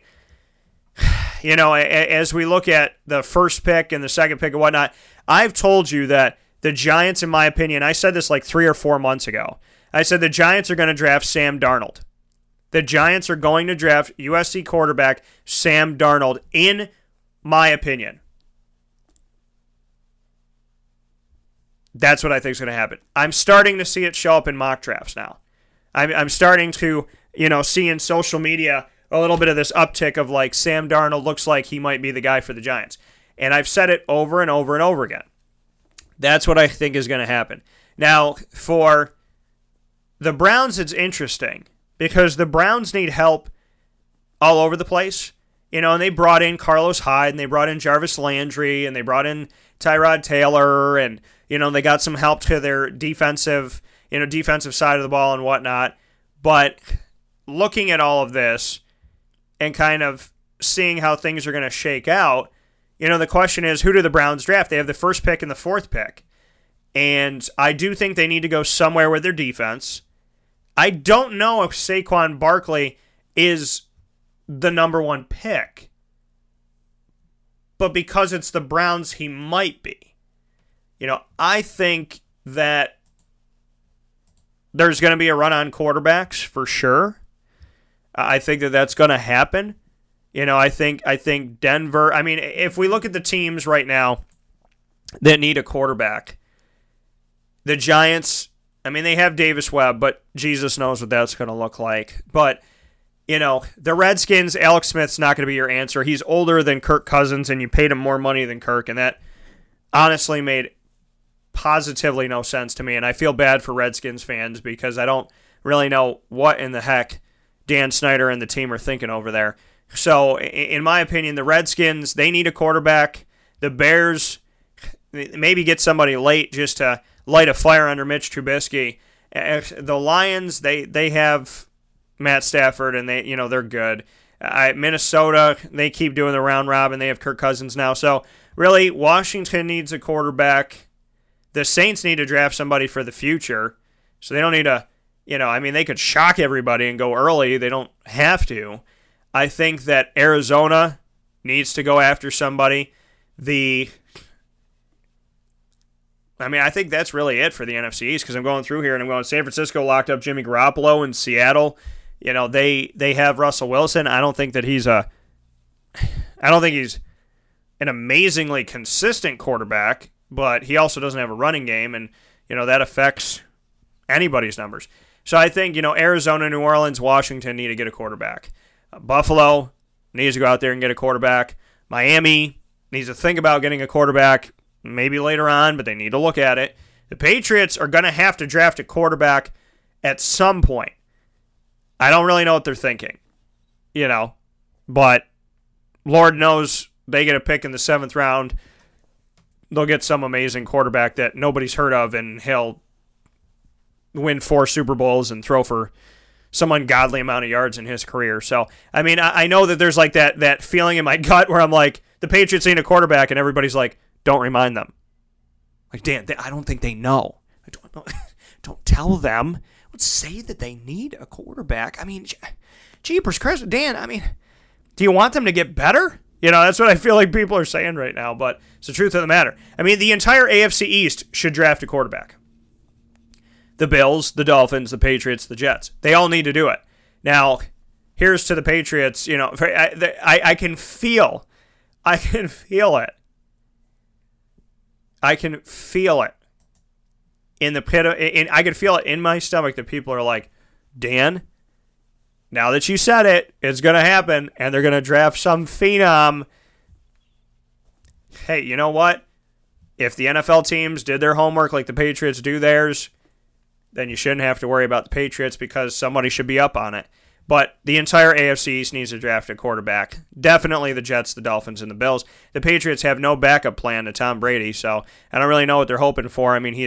you know, as we look at the first pick and the second pick and whatnot, I've told you that the Giants, in my opinion, I said this like 3 or 4 months ago. I said the Giants are going to draft Sam Darnold. The Giants are going to draft USC quarterback Sam Darnold, in my opinion. That's what I think is going to happen. I'm starting to see it show up in mock drafts now. I'm starting to, you know, see in social media a little bit of this uptick of like Sam Darnold looks like he might be the guy for the Giants. And I've said it over and over and over again. That's what I think is going to happen. Now, for the Browns, it's interesting, because the Browns need help all over the place. You know, and they brought in Carlos Hyde, and they brought in Jarvis Landry, and they brought in Tyrod Taylor, and, you know, they got some help to their defensive, you know, defensive side of the ball and whatnot. But looking at all of this and kind of seeing how things are going to shake out, you know, the question is, who do the Browns draft? They have the first pick and the fourth pick. And I do think they need to go somewhere with their defense. I don't know if Saquon Barkley is the number 1 pick, but because it's the Browns, he might be. You know, I think that there's going to be a run on quarterbacks for sure. I think that that's going to happen. You know, I think Denver, I mean, if we look at the teams right now that need a quarterback, the Giants, I mean, they have Davis Webb, but Jesus knows what that's going to look like. But, you know, the Redskins, Alex Smith's not going to be your answer. He's older than Kirk Cousins, and you paid him more money than Kirk, and that honestly made positively no sense to me. And I feel bad for Redskins fans because I don't really know what in the heck Dan Snyder and the team are thinking over there. So, in my opinion, the Redskins, they need a quarterback. The Bears, maybe get somebody late just to light a fire under Mitch Trubisky. The Lions, they have Matt Stafford, and they, you know, they're good. Minnesota, they keep doing the round robin. They have Kirk Cousins now. So, really, Washington needs a quarterback. The Saints need to draft somebody for the future. So, they don't need a, you know, I mean, they could shock everybody and go early. They don't have to. I think that Arizona needs to go after somebody. I think that's really it for the NFC East because I'm going through here and I'm going San Francisco locked up Jimmy Garoppolo in Seattle. You know, they have Russell Wilson. I don't think he's an amazingly consistent quarterback, but he also doesn't have a running game, and, you know, that affects anybody's numbers. So I think, you know, Arizona, New Orleans, Washington need to get a quarterback. Buffalo needs to go out there and get a quarterback. Miami needs to think about getting a quarterback maybe later on, but they need to look at it. The Patriots are going to have to draft a quarterback at some point. I don't really know what they're thinking, you know, but Lord knows they get a pick in the 7th round. They'll get some amazing quarterback that nobody's heard of, and he'll win 4 Super Bowls and throw for some ungodly amount of yards in his career. So, I mean, I know that there's like that feeling in my gut where I'm like, the Patriots need a quarterback, and everybody's like, don't remind them. Like, Dan, I don't think they know. Don't tell them. Don't say that they need a quarterback. I mean, jeepers, Chris, Dan, I mean, do you want them to get better? You know, that's what I feel like people are saying right now, but it's the truth of the matter. I mean, the entire AFC East should draft a quarterback. The Bills, the Dolphins, the Patriots, the Jets. They all need to do it. Now, here's to the Patriots. You know, I can feel it in the pit. I can feel it in my stomach that people are like, Dan, now that you said it, it's going to happen, and they're going to draft some phenom. Hey, you know what? If the NFL teams did their homework like the Patriots do theirs, then you shouldn't have to worry about the Patriots because somebody should be up on it. But the entire AFC East needs to draft a quarterback. Definitely the Jets, the Dolphins, and the Bills. The Patriots have no backup plan to Tom Brady, so I don't really know what they're hoping for. I mean, he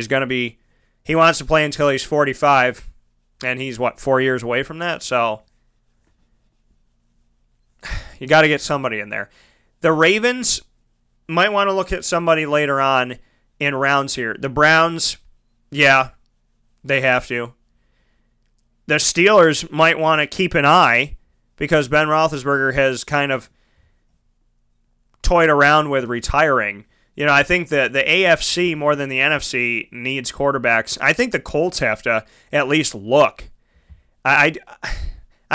wants to play until he's 45, and he's, 4 years away from that? So you got to get somebody in there. The Ravens might want to look at somebody later on in rounds here. The Browns, yeah. They have to. The Steelers might want to keep an eye because Ben Roethlisberger has kind of toyed around with retiring. You know, I think that the AFC more than the NFC needs quarterbacks. I think the Colts have to at least look. I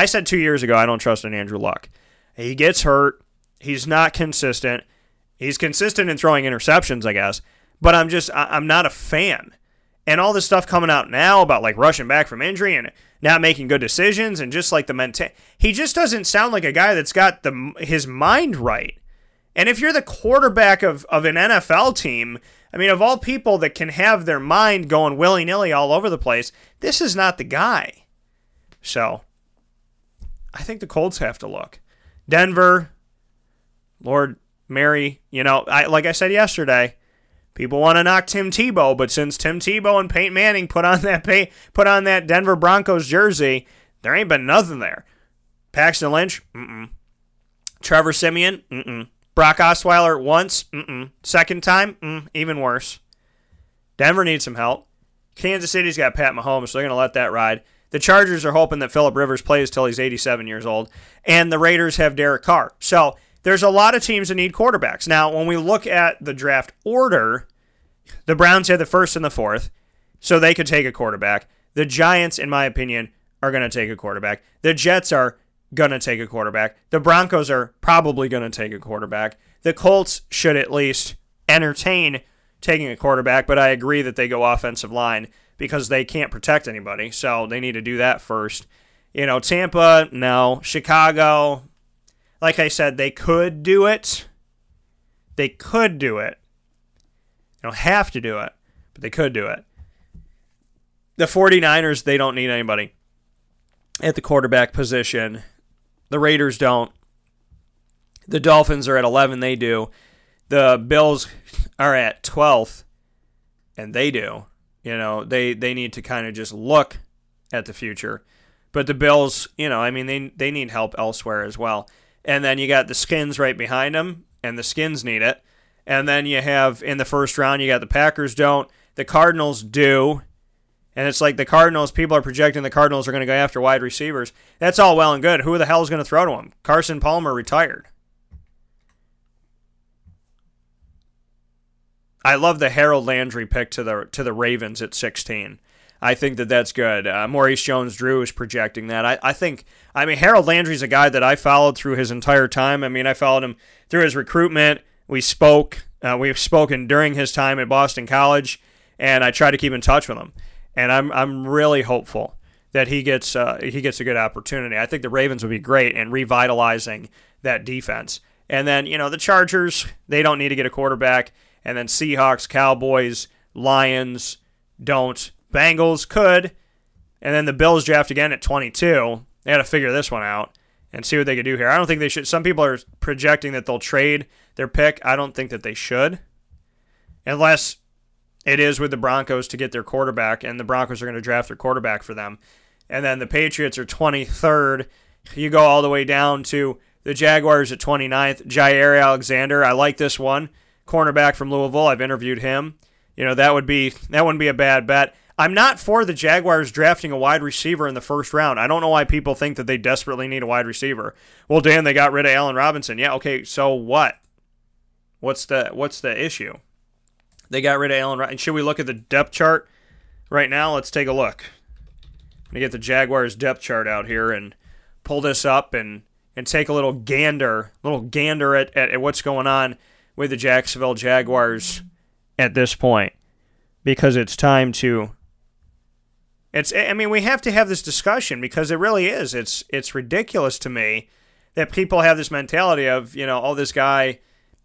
said 2 years ago I don't trust in Andrew Luck. He gets hurt. He's not consistent. He's consistent in throwing interceptions, I guess. But I'm not a fan. And all this stuff coming out now about, like, rushing back from injury and not making good decisions and just, like, the mentality. He just doesn't sound like a guy that's got his mind right. And if you're the quarterback of an NFL team, I mean, of all people that can have their mind going willy-nilly all over the place, this is not the guy. So, I think the Colts have to look. Denver, Lord, Mary, you know, like I said yesterday, people want to knock Tim Tebow, but since Tim Tebow and Peyton Manning put on that Denver Broncos jersey, there ain't been nothing there. Paxton Lynch, Trevor Siemian, Brock Osweiler once, second time, even worse. Denver needs some help. Kansas City's got Pat Mahomes, so they're going to let that ride. The Chargers are hoping that Phillip Rivers plays till he's 87 years old, and the Raiders have Derek Carr. So there's a lot of teams that need quarterbacks. Now, when we look at the draft order, The Browns had the first and the fourth, so they could take a quarterback. The Giants, in my opinion, are going to take a quarterback. The Jets are going to take a quarterback. The Broncos are probably going to take a quarterback. The Colts should at least entertain taking a quarterback, but I agree that they go offensive line because they can't protect anybody, so they need to do that first. You know, Tampa, no. Chicago, like I said, they could do it. They could do it. They don't have to do it, but they could do it. The 49ers, they don't need anybody at the quarterback position. The Raiders don't. The Dolphins are at 11, they do. The Bills are at 12th, and they do. You know, they need to kind of just look at the future. But the Bills, you know, I mean, they need help elsewhere as well. And then you got the Skins right behind them, and the Skins need it. And then you have, in the first round, you got the Packers don't. The Cardinals do. And it's like the Cardinals, people are projecting the Cardinals are going to go after wide receivers. That's all well and good. Who the hell is going to throw to them? Carson Palmer retired. I love the Harold Landry pick to the Ravens at 16. I think that that's good. Maurice Jones-Drew is projecting that. I think Harold Landry's a guy that I followed through his entire time. I mean, I followed him through his recruitment. We spoke. We've spoken during his time at Boston College, and I try to keep in touch with him. And I'm really hopeful that he gets a good opportunity. I think the Ravens would be great in revitalizing that defense. And then, you know, the Chargers, they don't need to get a quarterback. And then Seahawks, Cowboys, Lions don't. Bengals could. And then the Bills draft again at 22. They got to figure this one out and see what they could do here. I don't think they should. Some people are projecting that they'll trade their pick. I don't think that they should. Unless it is with the Broncos to get their quarterback, and the Broncos are going to draft their quarterback for them. And then the Patriots are 23rd. You go all the way down to the Jaguars at 29th. Jair Alexander, I like this one. Cornerback from Louisville, I've interviewed him. You know, that wouldn't be a bad bet. I'm not for the Jaguars drafting a wide receiver in the first round. I don't know why people think that they desperately need a wide receiver. Well, Dan, they got rid of Allen Robinson. Yeah, okay, so what? What's the issue? They got rid of Allen Robinson. Should we look at the depth chart right now? Let's take a look. I'm going to get the Jaguars depth chart out here and pull this up and take a little gander at what's going on with the Jacksonville Jaguars at this point, because it's time to. I mean, we have to have this discussion because it really is. It's ridiculous to me that people have this mentality of, you know, oh, this guy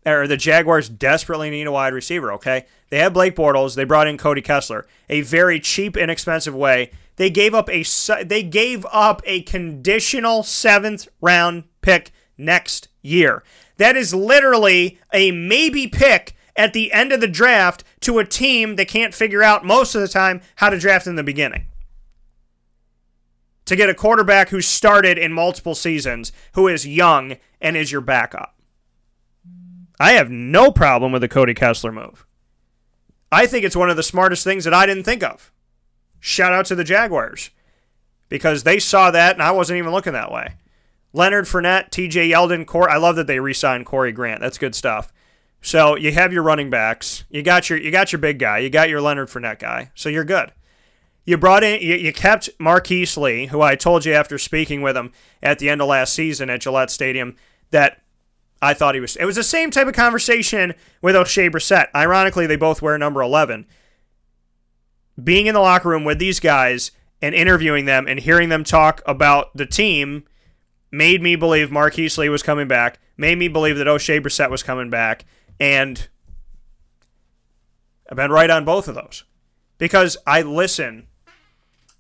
or the Jaguars desperately need a wide receiver. Okay, they have Blake Bortles. They brought in Cody Kessler, a very cheap, inexpensive way. They gave up a conditional 7th round pick next year. That is literally a maybe pick at the end of the draft to a team that can't figure out most of the time how to draft in the beginning. To get a quarterback who started in multiple seasons, who is young, and is your backup. I have no problem with the Cody Kessler move. I think it's one of the smartest things that I didn't think of. Shout out to the Jaguars. Because they saw that, and I wasn't even looking that way. Leonard Fournette, TJ Yeldon, I love that they re-signed Corey Grant. That's good stuff. So you have your running backs. You got your big guy. You got your Leonard Fournette guy. So you're good. You brought in. You kept Marquise Lee, who I told you after speaking with him at the end of last season at Gillette Stadium that I thought he was. It was the same type of conversation with O'Shea Brissett. Ironically, they both wear number 11. Being in the locker room with these guys and interviewing them and hearing them talk about the team made me believe Marquise Lee was coming back, made me believe that O'Shea Brissett was coming back, and I've been right on both of those. Because I listen.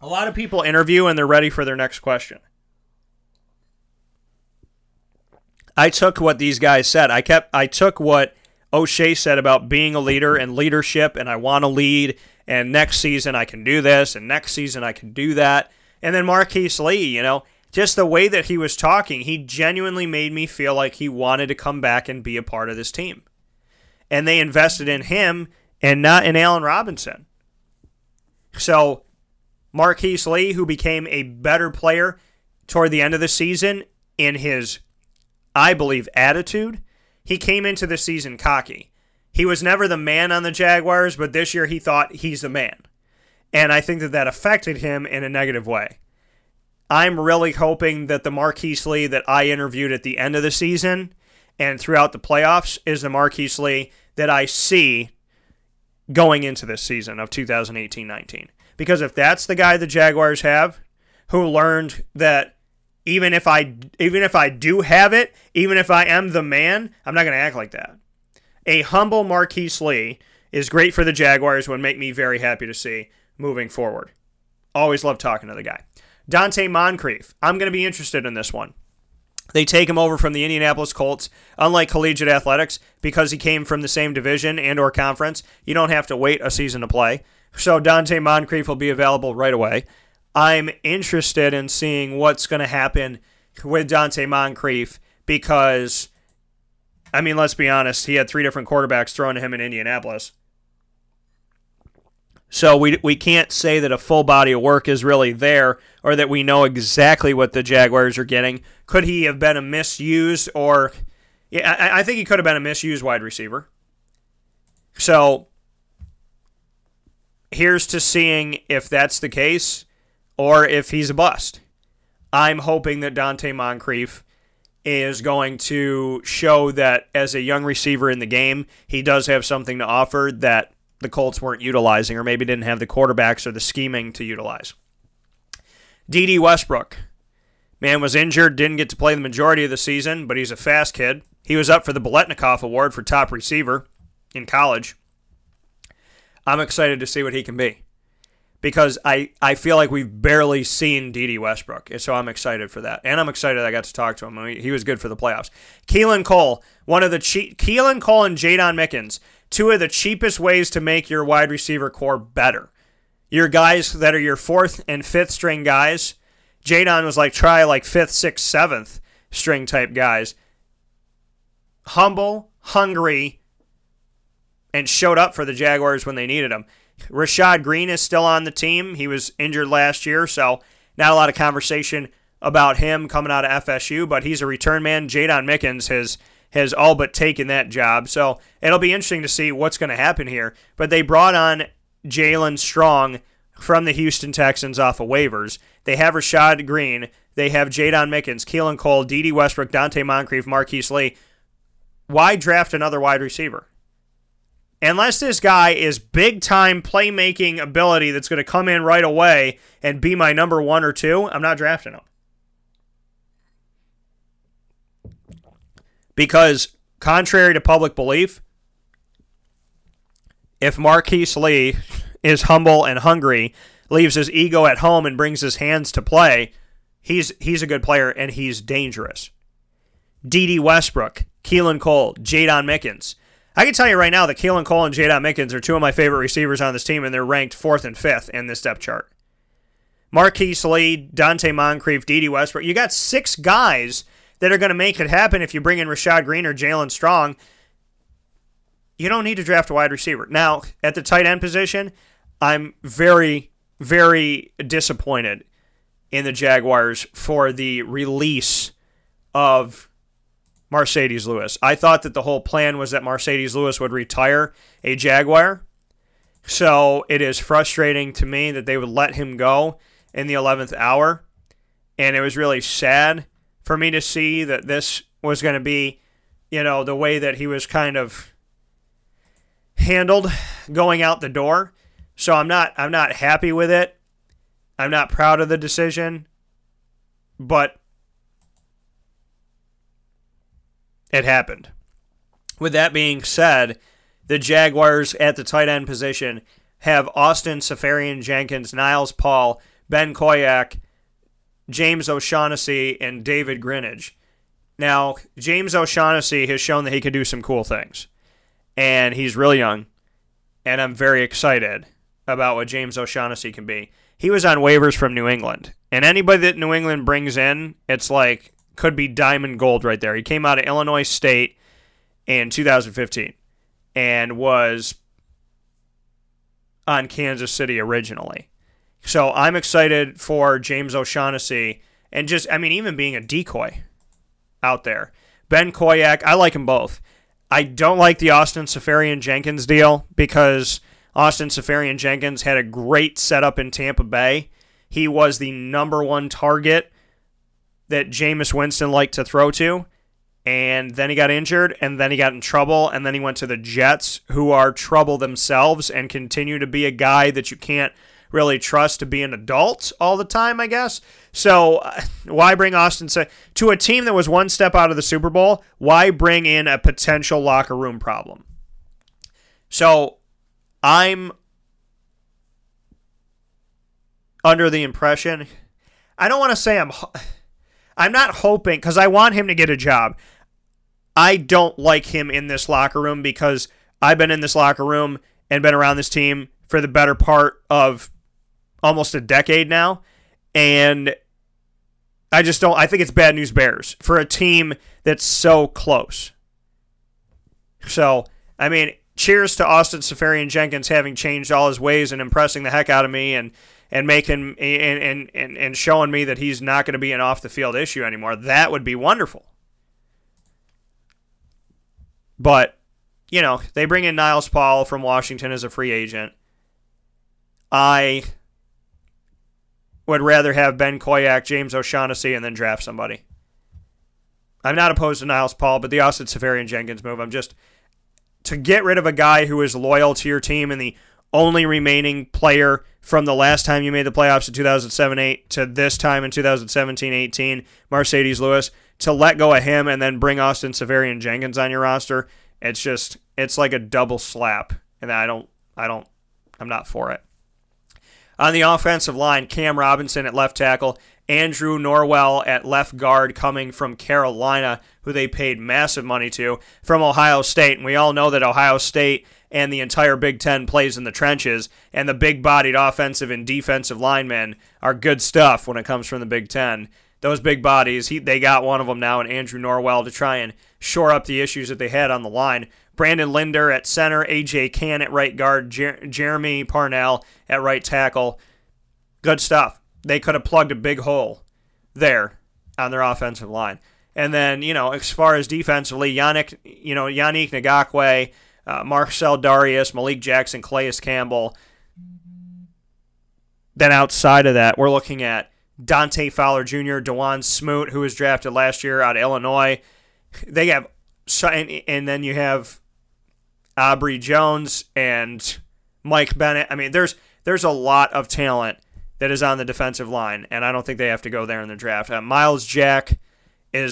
A lot of people interview and they're ready for their next question. I took what these guys said. I took what O'Shea said about being a leader and leadership, and I want to lead, and next season I can do this, and next season I can do that. And then Marquise Lee, you know, just the way that he was talking, he genuinely made me feel like he wanted to come back and be a part of this team. And they invested in him and not in Allen Robinson. So Marquise Lee, who became a better player toward the end of the season in his, I believe, attitude, he came into the season cocky. He was never the man on the Jaguars, but this year he thought he's the man. And I think that that affected him in a negative way. I'm really hoping that the Marquise Lee that I interviewed at the end of the season and throughout the playoffs is the Marquise Lee that I see going into this season of 2018-19. Because if that's the guy the Jaguars have, who learned that even if I do have it, even if I am the man, I'm not going to act like that. A humble Marquise Lee is great for the Jaguars, would make me very happy to see moving forward. Always love talking to the guy. Dante Moncrief. I'm going to be interested in this one. They take him over from the Indianapolis Colts, unlike collegiate athletics, because he came from the same division and or conference. You don't have to wait a season to play. So Dante Moncrief will be available right away. I'm interested in seeing what's going to happen with Dante Moncrief because, I mean, let's be honest, he had three different quarterbacks thrown to him in Indianapolis. So we can't say that a full body of work is really there or that we know exactly what the Jaguars are getting. Could he have been a misused or... yeah, I think he could have been a misused wide receiver. So here's to seeing if that's the case or if he's a bust. I'm hoping that Dante Moncrief is going to show that as a young receiver in the game, he does have something to offer that the Colts weren't utilizing or maybe didn't have the quarterbacks or the scheming to utilize. D.D. Westbrook. Man was injured, didn't get to play the majority of the season, but he's a fast kid. He was up for the Biletnikoff Award for top receiver in college. I'm excited to see what he can be because I feel like we've barely seen D.D. Westbrook, and so I'm excited for that. And I'm excited I got to talk to him. He was good for the playoffs. Keelan Cole, Keelan Cole and Jadon Mickens, two of the cheapest ways to make your wide receiver core better. Your guys that are your fourth and fifth string guys, Jadon was like, try like fifth, sixth, seventh string type guys. Humble, hungry, and showed up for the Jaguars when they needed him. Rashad Green is still on the team. He was injured last year, so not a lot of conversation about him coming out of FSU, but he's a return man. Jadon Mickens has all but taken that job. So it'll be interesting to see what's going to happen here. But they brought on Jalen Strong from the Houston Texans off of waivers. They have Rashad Green. They have Jadon Mickens, Keelan Cole, D.D. Westbrook, Dante Moncrief, Marquise Lee. Why draft another wide receiver? Unless this guy is big-time playmaking ability that's going to come in right away and be my number one or two, I'm not drafting him. Because, contrary to public belief, if Marquise Lee is humble and hungry, leaves his ego at home and brings his hands to play, he's a good player and he's dangerous. D.D. Westbrook, Keelan Cole, Jadon Mickens. I can tell you right now that Keelan Cole and Jadon Mickens are two of my favorite receivers on this team, and they're ranked 4th and 5th in this depth chart. Marquise Lee, Dante Moncrief, D.D. Westbrook. You got six guys that are going to make it happen if you bring in Rashad Green or Jalen Strong. You don't need to draft a wide receiver. Now, at the tight end position, I'm very, very disappointed in the Jaguars for the release of Mercedes Lewis. I thought that the whole plan was that Mercedes Lewis would retire a Jaguar. So it is frustrating to me that they would let him go in the 11th hour. And it was really sad for me to see that this was going to be, you know, the way that he was kind of handled going out the door. So I'm not happy with it. I'm not proud of the decision, but it happened. With that being said, the Jaguars at the tight end position have Austin Seferian-Jenkins, Niles Paul, Ben Koyak, James O'Shaughnessy, and David Grinnage. Now, James O'Shaughnessy has shown that he can do some cool things. And he's really young. And I'm very excited about what James O'Shaughnessy can be. He was on waivers from New England. And anybody that New England brings in, it's like, could be diamond gold right there. He came out of Illinois State in 2015 and was on Kansas City originally. So I'm excited for James O'Shaughnessy and just, I mean, even being a decoy out there. Ben Koyak, I like them both. I don't like the Austin Seferian-Jenkins deal because Austin Seferian-Jenkins had a great setup in Tampa Bay. He was the number one target that Jameis Winston liked to throw to, and then he got injured, and then he got in trouble, and then he went to the Jets, who are trouble themselves and continue to be a guy that you can't really trust to be an adult all the time, I guess. So why bring Austin to a team that was one step out of the Super Bowl? Why bring in a potential locker room problem? So I'm under the impression, I don't want to say I'm not hoping, because I want him to get a job. I don't like him in this locker room because I've been in this locker room and been around this team for the better part of almost a decade now, and I just don't. I think it's bad news bears for a team that's so close. So, I mean, cheers to Austin Seferian-Jenkins having changed all his ways and impressing the heck out of me and making and showing me that he's not going to be an off the field issue anymore. That would be wonderful. But you know, they bring in Niles Paul from Washington as a free agent. I would rather have Ben Koyak, James O'Shaughnessy, and then draft somebody. I'm not opposed to Niles Paul, but the Austin Seferian-Jenkins move, I'm just... To get rid of a guy who is loyal to your team and the only remaining player from the last time you made the playoffs in 2007-8 to this time in 2017-18, Mercedes Lewis, to let go of him and then bring Austin Seferian-Jenkins on your roster, it's just... It's like a double slap, and I'm not for it. On the offensive line, Cam Robinson at left tackle, Andrew Norwell at left guard coming from Carolina, who they paid massive money to, from Ohio State. And we all know that Ohio State and the entire Big Ten plays in the trenches, and the big-bodied offensive and defensive linemen are good stuff when it comes from the Big Ten. Those big bodies, they got one of them now, and Andrew Norwell to try and shore up the issues that they had on the line. Brandon Linder at center, A.J. Cann at right guard, Jeremy Parnell at right tackle. Good stuff. They could have plugged a big hole there on their offensive line. And then, you know, as far as defensively, Yannick Ngakoue, Marcel Darius, Malik Jackson, Calais Campbell. Then outside of that, we're looking at Dante Fowler Jr., DeJuan Smoot, who was drafted last year out of Illinois. They have, and then you have Aubrey Jones and Mike Bennett. I mean, there's a lot of talent that is on the defensive line, and I don't think they have to go there in the draft. Miles Jack and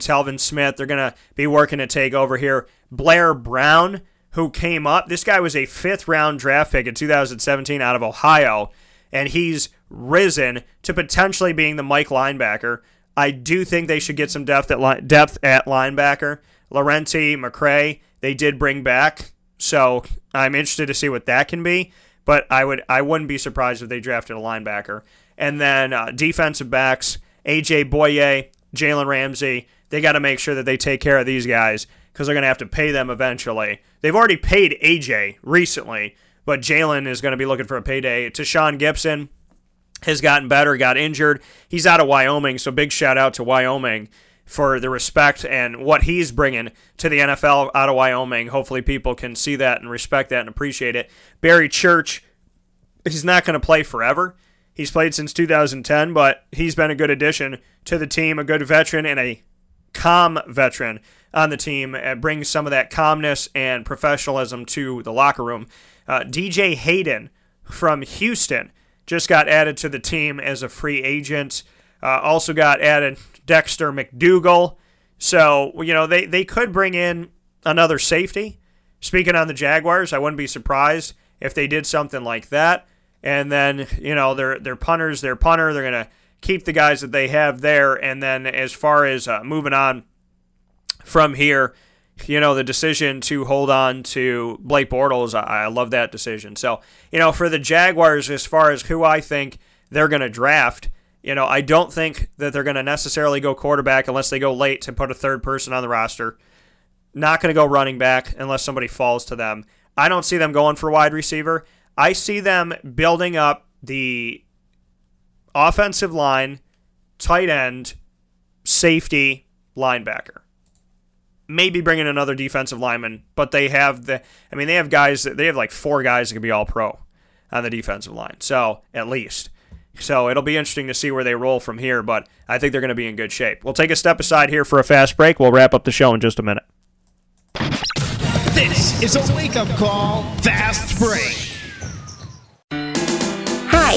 Telvin Smith, they're going to be working to take over here. Blair Brown, who came up, this guy was a fifth-round draft pick in 2017 out of Ohio, and he's risen to potentially being the Mike linebacker. I do think they should get some depth at linebacker. Laurenti McCray, they did bring back, so I'm interested to see what that can be, but I wouldn't be surprised if they drafted a linebacker. And then defensive backs, A.J. Boye, Jalen Ramsey, they got to make sure that they take care of these guys because they're going to have to pay them eventually. They've already paid A.J. recently, but Jalen is going to be looking for a payday. Tashawn Gibson has gotten better, got injured. He's out of Wyoming, so big shout-out to Wyoming for the respect and what he's bringing to the NFL out of Wyoming. Hopefully people can see that and respect that and appreciate it. Barry Church, he's not going to play forever. He's played since 2010, but he's been a good addition to the team, a good veteran and a calm veteran on the team, and brings some of that calmness and professionalism to the locker room. DJ Hayden from Houston just got added to the team as a free agent. Also got added Dexter McDougal. So, you know, they could bring in another safety. Speaking on the Jaguars, I wouldn't be surprised if they did something like that. And then, you know, their punters, their punter, they're going to keep the guys that they have there. And then as far as moving on from here, you know, the decision to hold on to Blake Bortles, I love that decision. So, you know, for the Jaguars, as far as who I think they're going to draft, you know, I don't think that they're going to necessarily go quarterback unless they go late to put a third person on the roster. Not going to go running back unless somebody falls to them. I don't see them going for wide receiver. I see them building up the offensive line, tight end, safety, linebacker. maybe bring in another defensive lineman, but they have the, I mean, they have guys, they have like four guys that could be all pro on the defensive line. So at least, so it'll be interesting to see where they roll from here, but I think they're going to be in good shape. We'll take a step aside here for a fast break. We'll wrap up the show in just a minute. This is a wake-up call fast break. Hi,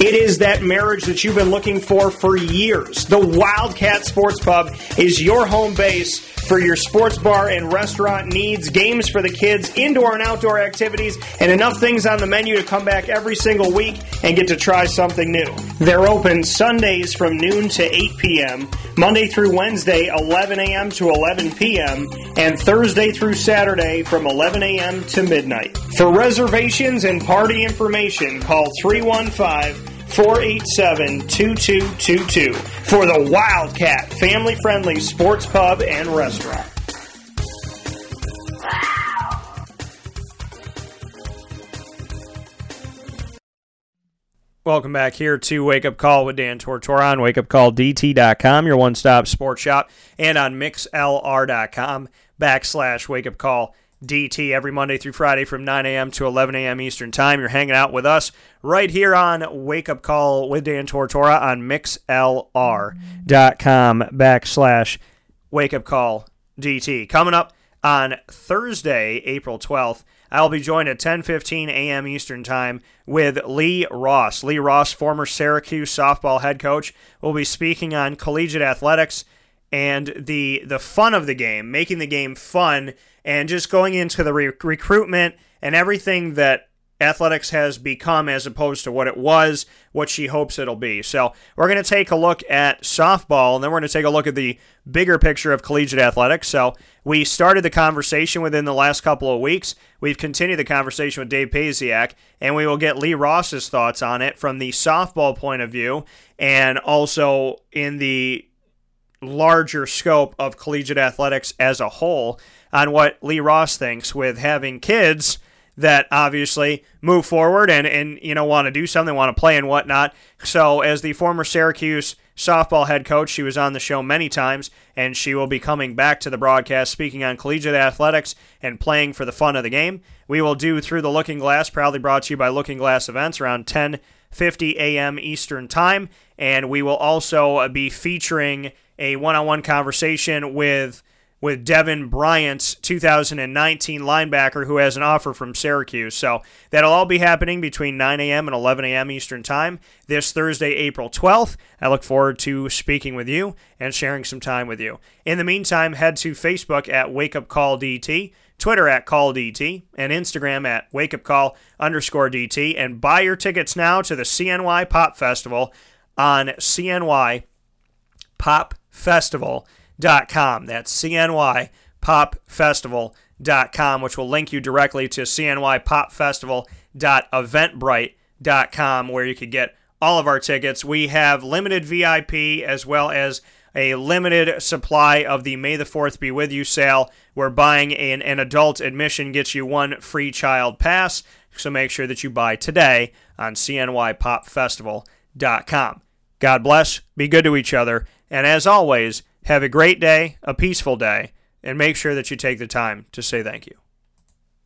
It is that marriage that you've been looking for years. The Wildcat Sports Pub is your home base for your sports bar and restaurant needs, games for the kids, indoor and outdoor activities, and enough things on the menu to come back every single week and get to try something new. They're open Sundays from noon to 8 p.m., Monday through Wednesday, 11 a.m. to 11 p.m., and Thursday through Saturday from 11 a.m. to midnight. For reservations and party information, call 315-487-2222 for the Wildcat family-friendly sports pub and restaurant. Welcome back here to Wake Up Call with Dan Tortora on WakeUpCallDT.com, your one-stop sports shop, and on MixLR.com/WakeUpCallDT every Monday through Friday from 9 a.m. to 11 a.m. Eastern Time. You're hanging out with us right here on Wake Up Call with Dan Tortora on MixLR.com/WakeUpCallDT. Coming up on Thursday, April 12th, I'll be joined at 10:15 a.m. Eastern Time with Lee Ross. Lee Ross, former Syracuse softball head coach, will be speaking on collegiate athletics and the fun of the game, making the game fun, and just going into the recruitment and everything that athletics has become as opposed to what it was, what she hopes it'll be. So we're going to take a look at softball, and then we're going to take a look at the bigger picture of collegiate athletics. So we started the conversation within the last couple of weeks. We've continued the conversation with Dave Paciak, and we will get Lee Ross's thoughts on it from the softball point of view and also in the larger scope of collegiate athletics as a whole on what Lee Ross thinks with having kids that obviously move forward and you know, want to do something, want to play and whatnot. So as the former Syracuse softball head coach, she was on the show many times, and she will be coming back to the broadcast speaking on collegiate athletics and playing for the fun of the game. We will do Through the Looking Glass, proudly brought to you by Looking Glass Events, around 10:50 a.m. Eastern Time, and we will also be featuring a one-on-one conversation with Devin Bryant's 2019 linebacker who has an offer from Syracuse. So that'll all be happening between 9 a.m. and 11 a.m. Eastern Time this Thursday, April 12th. I look forward to speaking with you and sharing some time with you. In the meantime, head to Facebook at WakeUpCallDT, Twitter at CallDT, and Instagram at WakeUpCall_DT, and buy your tickets now to the CNY Pop Festival on CNY Pop Festival. CNYPopFestival.com. That's CNYPopFestival.com, which will link you directly to CNYPopFestival.eventbrite.com, where you can get all of our tickets. We have limited VIP as well as a limited supply of the May the 4th Be With You sale, where buying an adult admission gets you one free child pass. So make sure that you buy today on CNYPopFestival.com. God bless, be good to each other, and as always, have a great day, a peaceful day, and make sure that you take the time to say thank you.